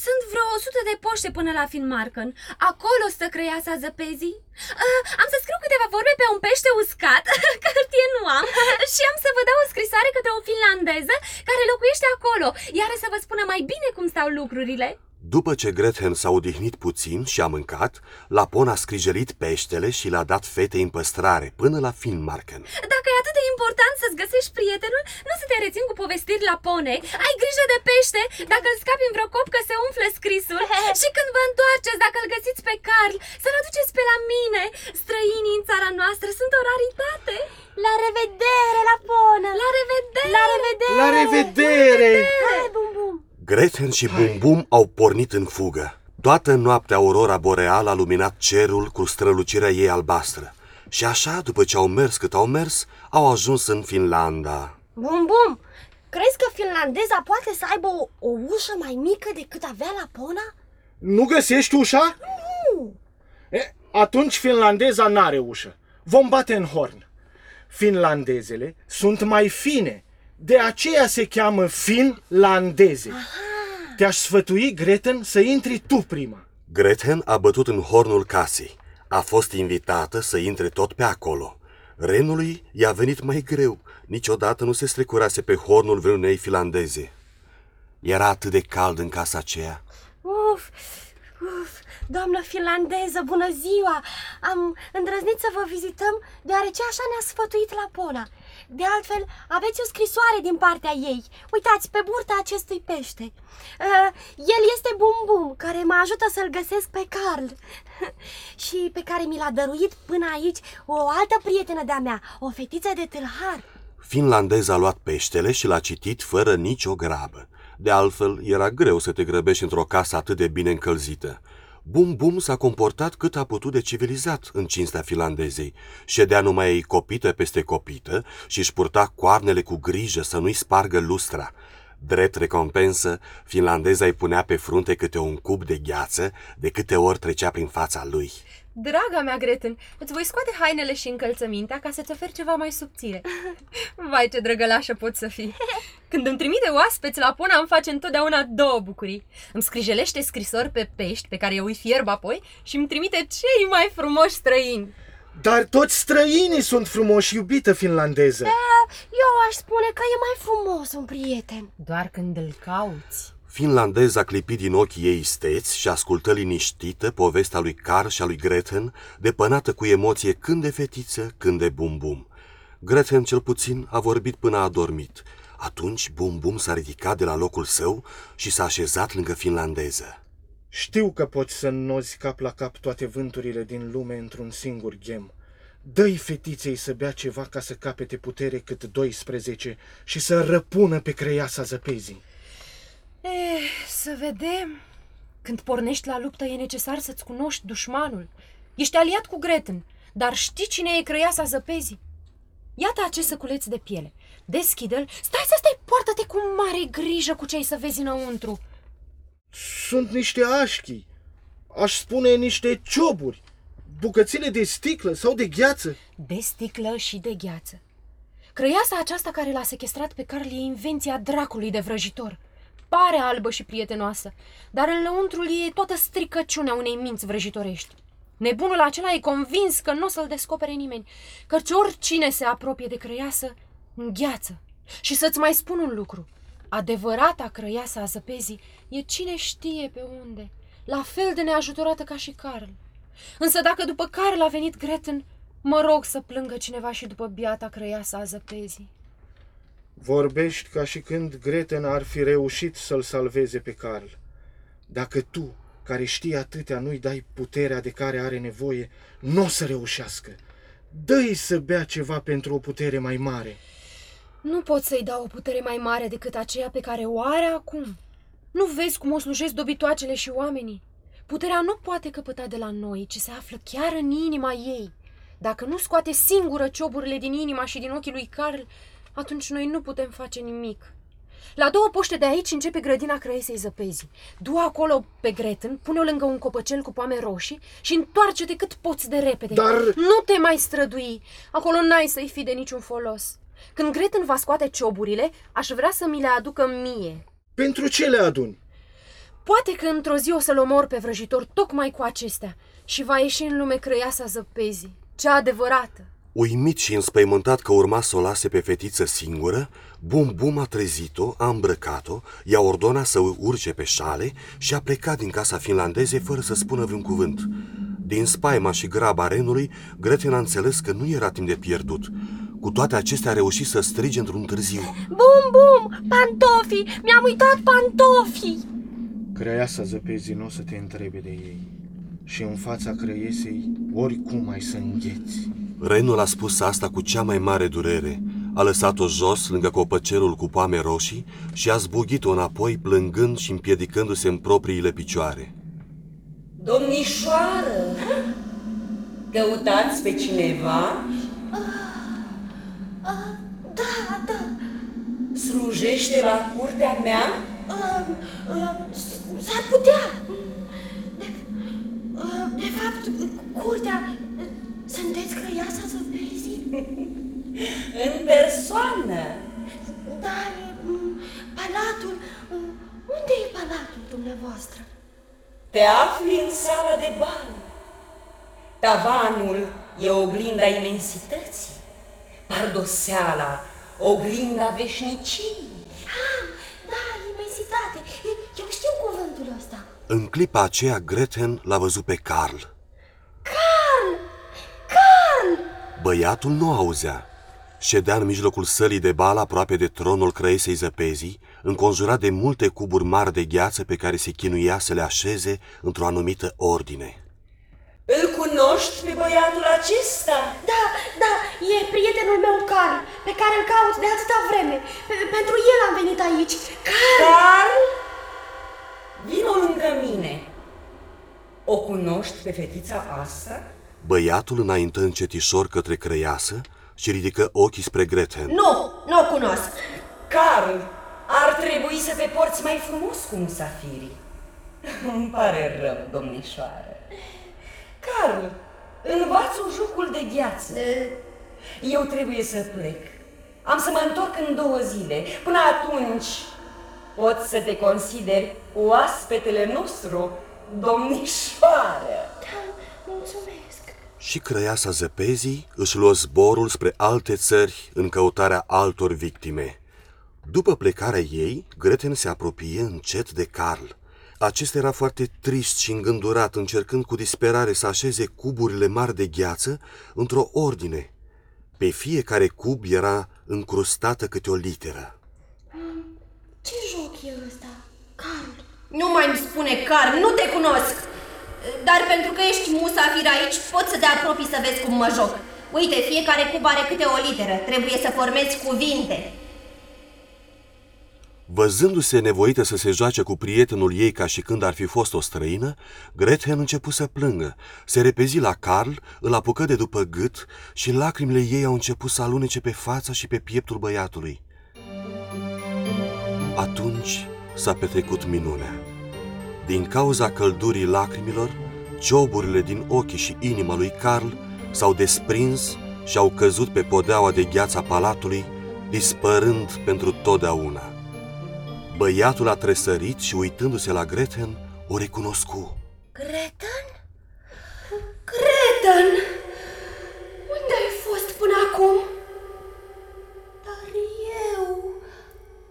Sunt vreo o sută de poște până la Finmarken. Acolo stă creasa zăpezii. Uh, am să scriu câteva vorbe pe un pește uscat, că hârtie nu am, și am să vă dau o scrisoare către o finlandeză care locuiește acolo, iar să vă spună mai bine cum stau lucrurile. După ce Gretchen s-a odihnit puțin și a mâncat, Lapona a scrijelit peștele și l-a dat fetei în păstrare până la Finmarken. Dacă e atât de important să-ți găsești prietenul, nu să te rețin cu povestiri lapone. Ai grijă de pește, dacă îl scapi în vreo copcă se umflă scrisul. Și când vă întoarceți, dacă îl găsiți pe Carl, să-l aduceți pe la mine. Străinii în țara noastră sunt o raritate. La revedere, Lapona! La revedere! La revedere! La revedere! Hai, Bum Bum! Gretchen și Bum Bum au pornit în fugă. Toată noaptea aurora boreală a luminat cerul cu strălucirea ei albastră. Și așa, după ce au mers cât au mers, au ajuns în Finlanda. Bum Bum, crezi că finlandeza poate să aibă o, o ușă mai mică decât avea Lapona? Nu găsești ușa? Nu! E, atunci finlandeza n-are ușă. Vom bate în horn. Finlandezele sunt mai fine. De aceea se cheamă finlandeze. Aha. Te-aș sfătui, Gretan, să intri tu prima. Gretan a bătut în hornul casei. A fost invitată să intre tot pe acolo. Renului i-a venit mai greu. Niciodată nu se strecurase pe hornul vreunei finlandeze. Era atât de cald în casa aceea. Uf, uf, doamnă finlandeză, bună ziua! Am îndrăznit să vă vizităm, deoarece așa ne-a sfătuit Lapona. De altfel, aveți o scrisoare din partea ei. Uitați, pe burta acestui pește. uh, El este Bum Bum, care mă ajută să-l găsesc pe Carl. Și pe care mi l-a dăruit până aici o altă prietenă de-a mea, o fetiță de tâlhar. Finlandeza a luat peștele și l-a citit fără nicio grabă. De altfel, era greu să te grăbești într-o casă atât de bine încălzită. Bum Bum s-a comportat cât a putut de civilizat în cinstea finlandezei. Ședea numai ei copită peste copită și își purta coarnele cu grijă să nu-i spargă lustra. Drept recompensă, finlandeza îi punea pe frunte câte un cub de gheață de câte ori trecea prin fața lui. Draga mea, Greten, îți voi scoate hainele și încălțămintea ca să-ți oferi ceva mai subțire. Vai, ce drăgălașă pot să fii! Când îmi trimite oaspeți la Pona, îmi face întotdeauna două bucurii. Îmi scrijelește scrisori pe pești, pe care eu îi fierb apoi, și îmi trimite cei mai frumoși străini. Dar toți străinii sunt frumoși, iubită finlandeză. Eu aș spune că e mai frumos un prieten. Doar când îl cauți. Finlandeza clipi din ochii ei isteți și ascultă liniștită povestea lui Carl și a lui Greten, depănată cu emoție când de fetiță, când de Bum-Bum. Greten, cel puțin, a vorbit până a adormit. Atunci Bum-Bum s-a ridicat de la locul său și s-a așezat lângă finlandeză. Știu că poți să înnozi cap la cap toate vânturile din lume într-un singur ghem. Dă-i fetiței să bea ceva ca să capete putere cât doisprezece și să răpună pe creiasa zăpezii. Eh, să vedem. Când pornești la luptă e necesar să-ți cunoști dușmanul. Ești aliat cu Greten, dar știi cine e creiasa zăpezii? Iată acest săculeț de piele. Deschide-l, stai să stai, poartă-te cu mare grijă cu ce ai să vezi înăuntru. Sunt niște așchii, aș spune niște cioburi, bucățile de sticlă sau de gheață. De sticlă și de gheață. Crăiasa aceasta care l-a sechestrat pe Carl e invenția dracului de vrăjitor. Pare albă și prietenoasă, dar înăuntrul ei e toată stricăciunea unei minți vrăjitorești. Nebunul acela e convins că nu o să-l descopere nimeni, căci oricine se apropie de crăiasă îngheață. Și să-ți mai spun un lucru. Adevărata crăiasă a zăpezii e cine știe pe unde, la fel de neajutorată ca și Carl. Însă dacă după Carl a venit Greten, mă rog să plângă cineva și după biata crăiasă a zăpezii. Vorbești ca și când Greten ar fi reușit să-l salveze pe Carl. Dacă tu, care știi atâtea, nu-i dai puterea de care are nevoie, n-o să reușească. Dă-i să bea ceva pentru o putere mai mare. Nu pot să-i dau o putere mai mare decât aceea pe care o are acum. Nu vezi cum o slujesc dobitoacele și oamenii? Puterea nu poate căpăta de la noi, ci se află chiar în inima ei. Dacă nu scoate singură cioburile din inima și din ochii lui Carl, atunci noi nu putem face nimic. La două poște de aici începe grădina crăiesei zăpezii. Du acolo pe Greten, pune-o lângă un copăcel cu poame roșii și întoarce-te cât poți de repede. Dar... nu te mai strădui. Acolo n-ai să-i fi de niciun folos. Când Greten va scoate cioburile, aș vrea să mi le aducă mie. Pentru ce le aduni? Poate că într-o zi o să-l omor pe vrăjitor tocmai cu acestea și va ieși în lume crăiasa zăpezii, cea adevărată. Uimit și înspăimântat că urma să o lase pe fetiță singură, Bum-Bum a trezit-o, a îmbrăcat-o, i-a ordonat să urce pe șale și a plecat din casa finlandezei fără să spună vreun cuvânt. Din spaima și graba renului, Greten a înțeles că nu era timp de pierdut. Cu toate acestea a reușit să strige într-un târziu. Bum, bum, pantofii! Mi-am uitat pantofii! Crăiasa zăpezii nu o să te întrebe de ei și în fața crăiesei oricum ai să îngheți. Renul a spus asta cu cea mai mare durere. A lăsat-o jos lângă copăcelul cu poame roșii și a zbugit-o înapoi plângând și împiedicându-se în propriile picioare. Domnișoară, căutați pe cineva? Da, da. Slujește la curtea mea? S-ar putea. De fapt, curtea... Sunteți crăiasa zăpezii? În persoană. Dar palatul... Unde e palatul dumneavoastră? Te afli în sala de bal. Tavanul e oglinda imensității. Pardoseala, oglinda veșnicii. Ah, da, imensitate. Eu știu cuvântul ăsta. În clipa aceea, Greten l-a văzut pe Carl. Carl! Carl! Băiatul nu auzea. Ședea în mijlocul sălii de bal, aproape de tronul crăiesei zăpezii, înconjurat de multe cuburi mari de gheață pe care se chinuia să le așeze într-o anumită ordine. Îl cunoști pe băiatul acesta? Da, da, e prietenul meu, Carl, pe care îl caut de atâta vreme. Pentru el am venit aici. Carl! Carl? Vino lângă mine. O cunoști pe fetița asta? Băiatul înaintă încetișor către crăiasă și ridică ochii spre Greten. Nu, nu o cunosc. Carl, ar trebui să te porți mai frumos cu musafirii. Îmi pare rău, domnișoară. Carl, învață-o jocul de gheață. Eu trebuie să plec. Am să mă întorc în două zile. Până atunci poți să te consideri oaspetele nostru, domnișoară. Da, mulțumesc. Și crăiasa zăpezii își luă zborul spre alte țări în căutarea altor victime. După plecarea ei, Gretchen se apropie încet de Carl. Acesta era foarte trist și îngândurat, încercând cu disperare să așeze cuburile mari de gheață într-o ordine. Pe fiecare cub era încrustată câte o literă. Ce joc e ăsta, Carl? Nu mai îmi spune, Carl, nu te cunosc! Dar pentru că ești musafir aici, poți să te apropii să vezi cum mă joc. Uite, fiecare cub are câte o literă, trebuie să formezi cuvinte. Văzându-se nevoită să se joace cu prietenul ei ca și când ar fi fost o străină, Gretchen început să plângă. Se repezi la Carl, îl apucă de după gât și lacrimile ei au început să alunece pe fața și pe pieptul băiatului. Atunci s-a petrecut minunea. Din cauza căldurii lacrimilor, cioburile din ochii și inima lui Carl s-au desprins și au căzut pe podeaua de gheață a palatului, dispărând pentru totdeauna. Băiatul a tresărit și, uitându-se la Gretchen, o recunoscu. Gretchen? Gretchen! Unde ai fost până acum? Dar eu...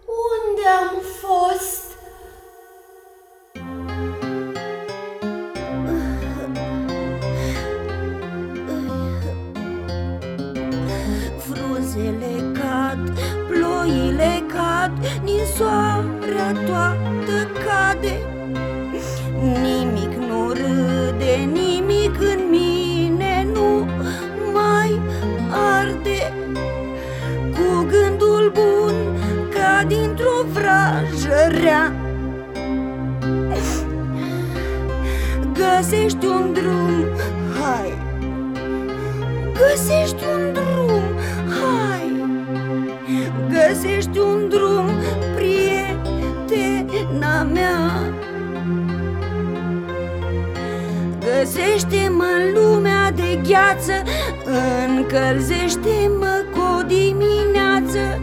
unde am fost? Frunzele cad, ploile cad, ninsoarea toată cade. Nimic nu râde, nimic în mine nu mai arde. Cu gândul bun ca dintr-o vrajă rea, găsești un drum, hai, găsești un drum, hai, găsești un drum, prietena mea. Găsește-mă în lumea de gheață, încălzește-mă cu o dimineață,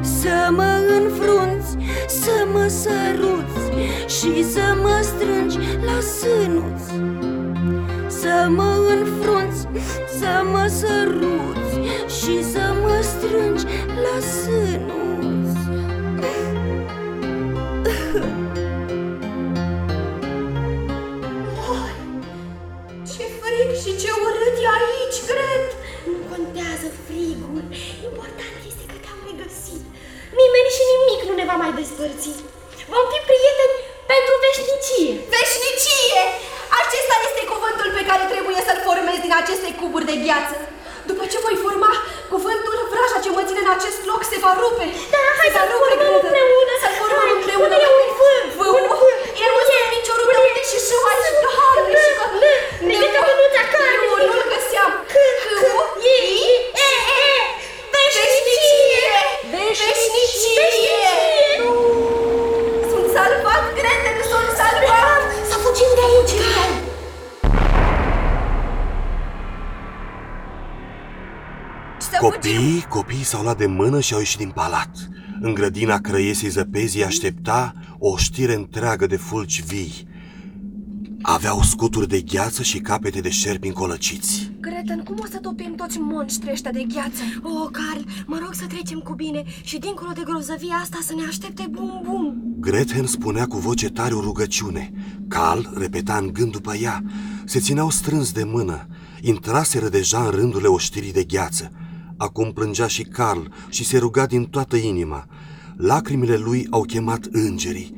să mă înfrunți, să mă săruți și să mă strângi la sânuți. Să mă înfrunți, să mă săruți și să mă strângi la sânuți. Oh, ce frig și ce urât e aici, Gret! Nu contează frigul, important este că te-am regăsit. Nimeni și nimic nu ne va mai despărți. Vom fi prieteni pentru veșnicie. Veșnicie! Acesta este cuvântul pe care trebuie să-l formez din aceste cuburi de gheață. După ce voi forma cuvântul, vraja ce mă ține în acest loc se va rupe. Da, hai să-l formăm împreună. Să-l formăm împreună. Pune-i un vânt. Vânt. E un spiciorul de unde și șu, aici, doamne, și vă... Ne vedea mânuța care. Nu, nu-l găseam. C-u, i, e, e. Veșnicie! Veșnicie! Sunt salvat, Gretchen, sunt salvat. Să fugim de aici, Gretchen. Copiii, copiii s-au luat de mână și au ieșit din palat. În grădina crăiesei zăpezii aștepta o știre întreagă de fulgi vii. Aveau scuturi de gheață și capete de șerpi încolăciți. Gretchen, cum o să topim toți monștrii ăștia de gheață? O, oh, Carl, mă rog să trecem cu bine și dincolo de grozăvia asta să ne aștepte Bum Bum. Gretchen spunea cu voce tare o rugăciune. Carl repeta în gând după ea. Se țineau strâns de mână. Intraseră deja în rândurile oștirii de gheață. Acum plângea și Carl și se ruga din toată inima. Lacrimile lui au chemat îngerii.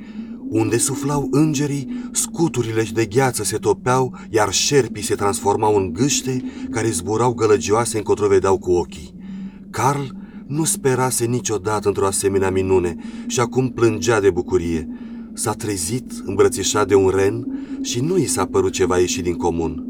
Unde suflau îngerii, scuturile de gheață se topeau, iar șerpii se transformau în gâște care zburau gălăgioase încotro vedeau cu ochii. Carl nu sperase niciodată într-o asemenea minune și acum plângea de bucurie. S-a trezit îmbrățișat de un ren și nu i s-a părut ceva ieșit din comun.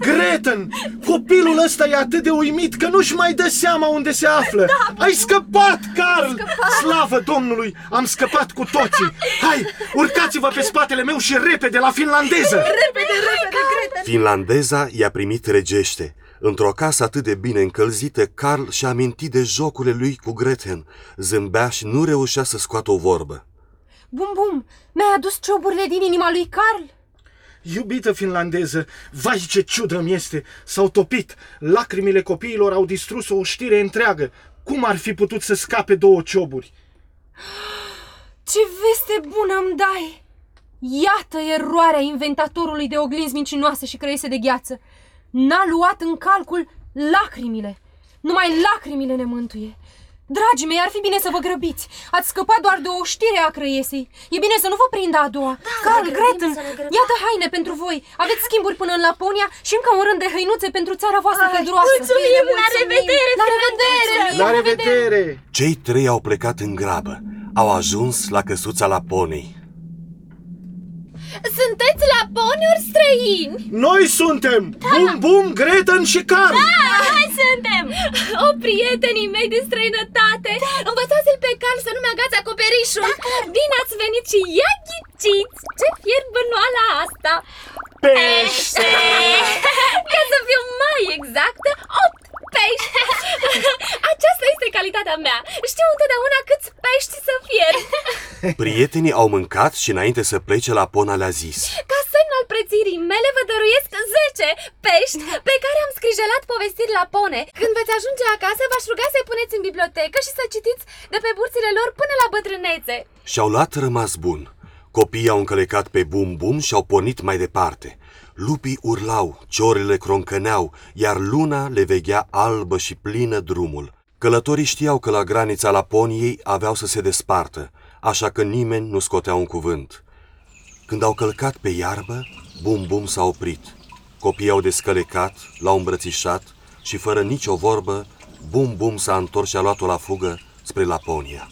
Greten, copilul ăsta e atât de uimit că nu-și mai dă seama unde se află. Da, ai scăpat, Carl! Scăpat. Slavă Domnului, am scăpat cu toții. Hai, urcați-vă pe spatele meu și repede la finlandeză. Repede, repede, Greten! Finlandeza i-a primit regește. Într-o casă atât de bine încălzită, Carl și-a amintit de jocurile lui cu Greten. Zâmbea și nu reușea să scoată o vorbă. Bum, bum, mi-ai adus cioburile din inima lui Carl? Iubită finlandeză, vai ce ciudă-mi este! S-au topit! Lacrimile copiilor au distrus o oștire întreagă. Cum ar fi putut să scape două cioburi? Ce veste bună îmi dai! Iată eroarea inventatorului de oglinzi mincinoase și crăiese de gheață! N-a luat în calcul lacrimile! Numai lacrimile ne mântuie! Dragii mei, ar fi bine să vă grăbiți! Ați scăpat doar de o oștire a crăiesei! E bine să nu vă prindă a doua! Da, Carl, Greten, iată haine pentru voi! Aveți schimburi până în Laponia și încă un rând de hăinuțe pentru țara voastră călduroasă! Mulțumim! La revedere! La revedere! La revedere! Cei trei au plecat în grabă. Au ajuns la căsuța Laponei. Sunteți laponiuri străini? Noi suntem! Da. Bum, bum, Greten și Carl! Da, noi suntem! O, prietenii mei din străinătate! Da. Învățați-l pe Carl să nu mi-agați acoperișul! Da, Carl. Bine ați venit și ia ghiciți! Ce fier bănoala asta! Pește! Ca să fiu mai exactă, opt pești! Aceasta este calitatea mea! Știu întotdeauna câți pești să fier! Prietenii au mâncat și înainte să plece Lapona le-a zis: ca semn al prețirii mele vă dăruiesc zece pești pe care am scrijelat povestiri Lapone. Când veți ajunge acasă, v-aș ruga să-i puneți în bibliotecă și să citiți de pe burțile lor până la bătrânețe. Și-au luat rămas bun. Copiii au încălecat pe Bum Bum și au pornit mai departe. Lupii urlau, ciorile croncăneau, iar luna le veghea albă și plină drumul. Călătorii știau că la granița Laponiei aveau să se despartă, așa că nimeni nu scotea un cuvânt. Când au călcat pe iarbă, Bum Bum s-a oprit. Copiii au descălecat, l-au îmbrățișat și fără nicio vorbă, Bum Bum s-a întors și a luat-o la fugă spre Laponia.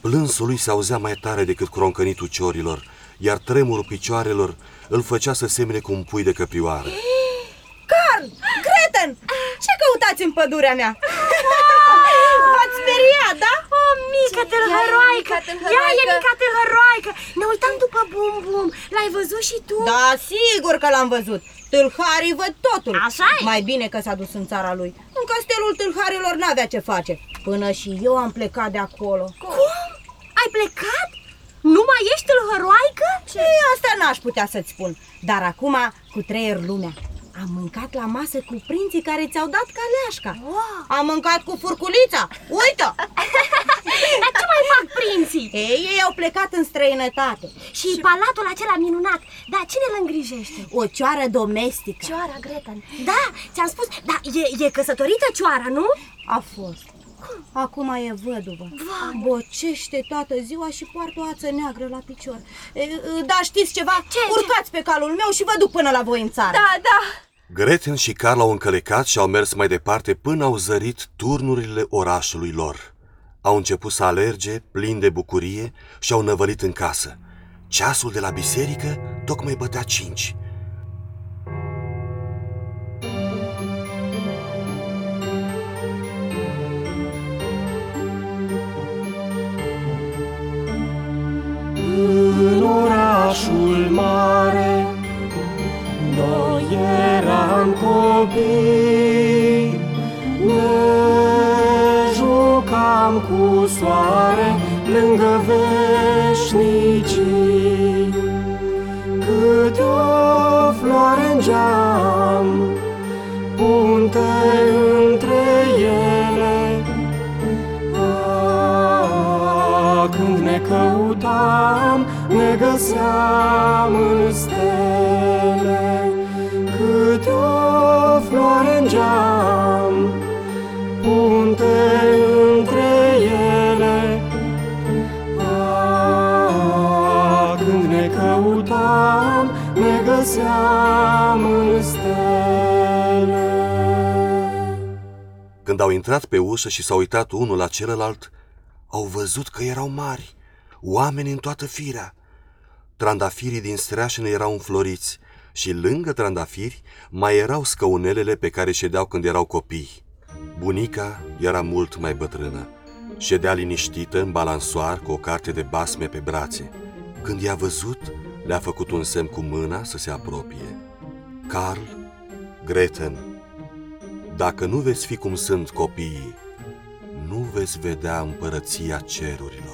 Plânsul lui se auzea mai tare decât croncănitul ciorilor, iar tremurul picioarelor îl făcea să semene cu un pui de căprioară. Carl! Greten! Ce căutați în pădurea mea? V-ați speriat, da? O, mică tâlhăroaică! Ea e mica tâlhăroaică! Ne uitam după Bum Bum. L-ai văzut și tu? Da, sigur că l-am văzut. Tâlharii văd totul. Așa-i? Mai bine că s-a dus în țara lui. În castelul tâlharilor n-avea ce face. Până și eu am plecat de acolo. Cum? Cum? Ai plecat? Nu mai ești tâlhăroaică? Ce? E, asta n-aș putea să-ți spun. Dar acum cu treier lumea. Am mâncat la masă cu prinții care ți-au dat caleașca. Wow. Am mâncat cu furculița. Uită! Dar ce mai fac prinții? Ei, ei au plecat în străinătate. Și, și palatul acela minunat. Dar cine îl îngrijește? O cioară domestică. Cioara Greten. Da, ți-am spus. Dar e, e căsătorită cioara, nu? A fost. Acum e văduvă. Bocește toată ziua și poartă o ață neagră la picior. Dar știți ceva? Ce? Urcați pe calul meu și vă duc până la voi în țară. Da, da. Greten și Carl au încălecat și au mers mai departe până au zărit turnurile orașului lor. Au început să alerge, plini de bucurie, și au năvălit în casă. Ceasul de la biserică tocmai bătea cinci. În orașul mare noi eram copii, ne jucam cu soare lângă veșnicii. Câte o floare în geam, punte între ele, a, când ne căutam ne găseam în stele. Câte o floare în geam, punte între ele, a, când ne căutam ne găseam în stele. Când au intrat pe ușă și s-au uitat unul la celălalt, au văzut că erau mari, oameni în toată firea. Trandafirii din streașină erau înfloriți și lângă trandafiri mai erau scaunelele pe care ședeau când erau copii. Bunica era mult mai bătrână. Ședea liniștită în balansoar cu o carte de basme pe brațe. Când i-a văzut, le-a făcut un semn cu mâna să se apropie. Carl, Greten, dacă nu veți fi cum sunt copiii, nu veți vedea împărăția cerurilor.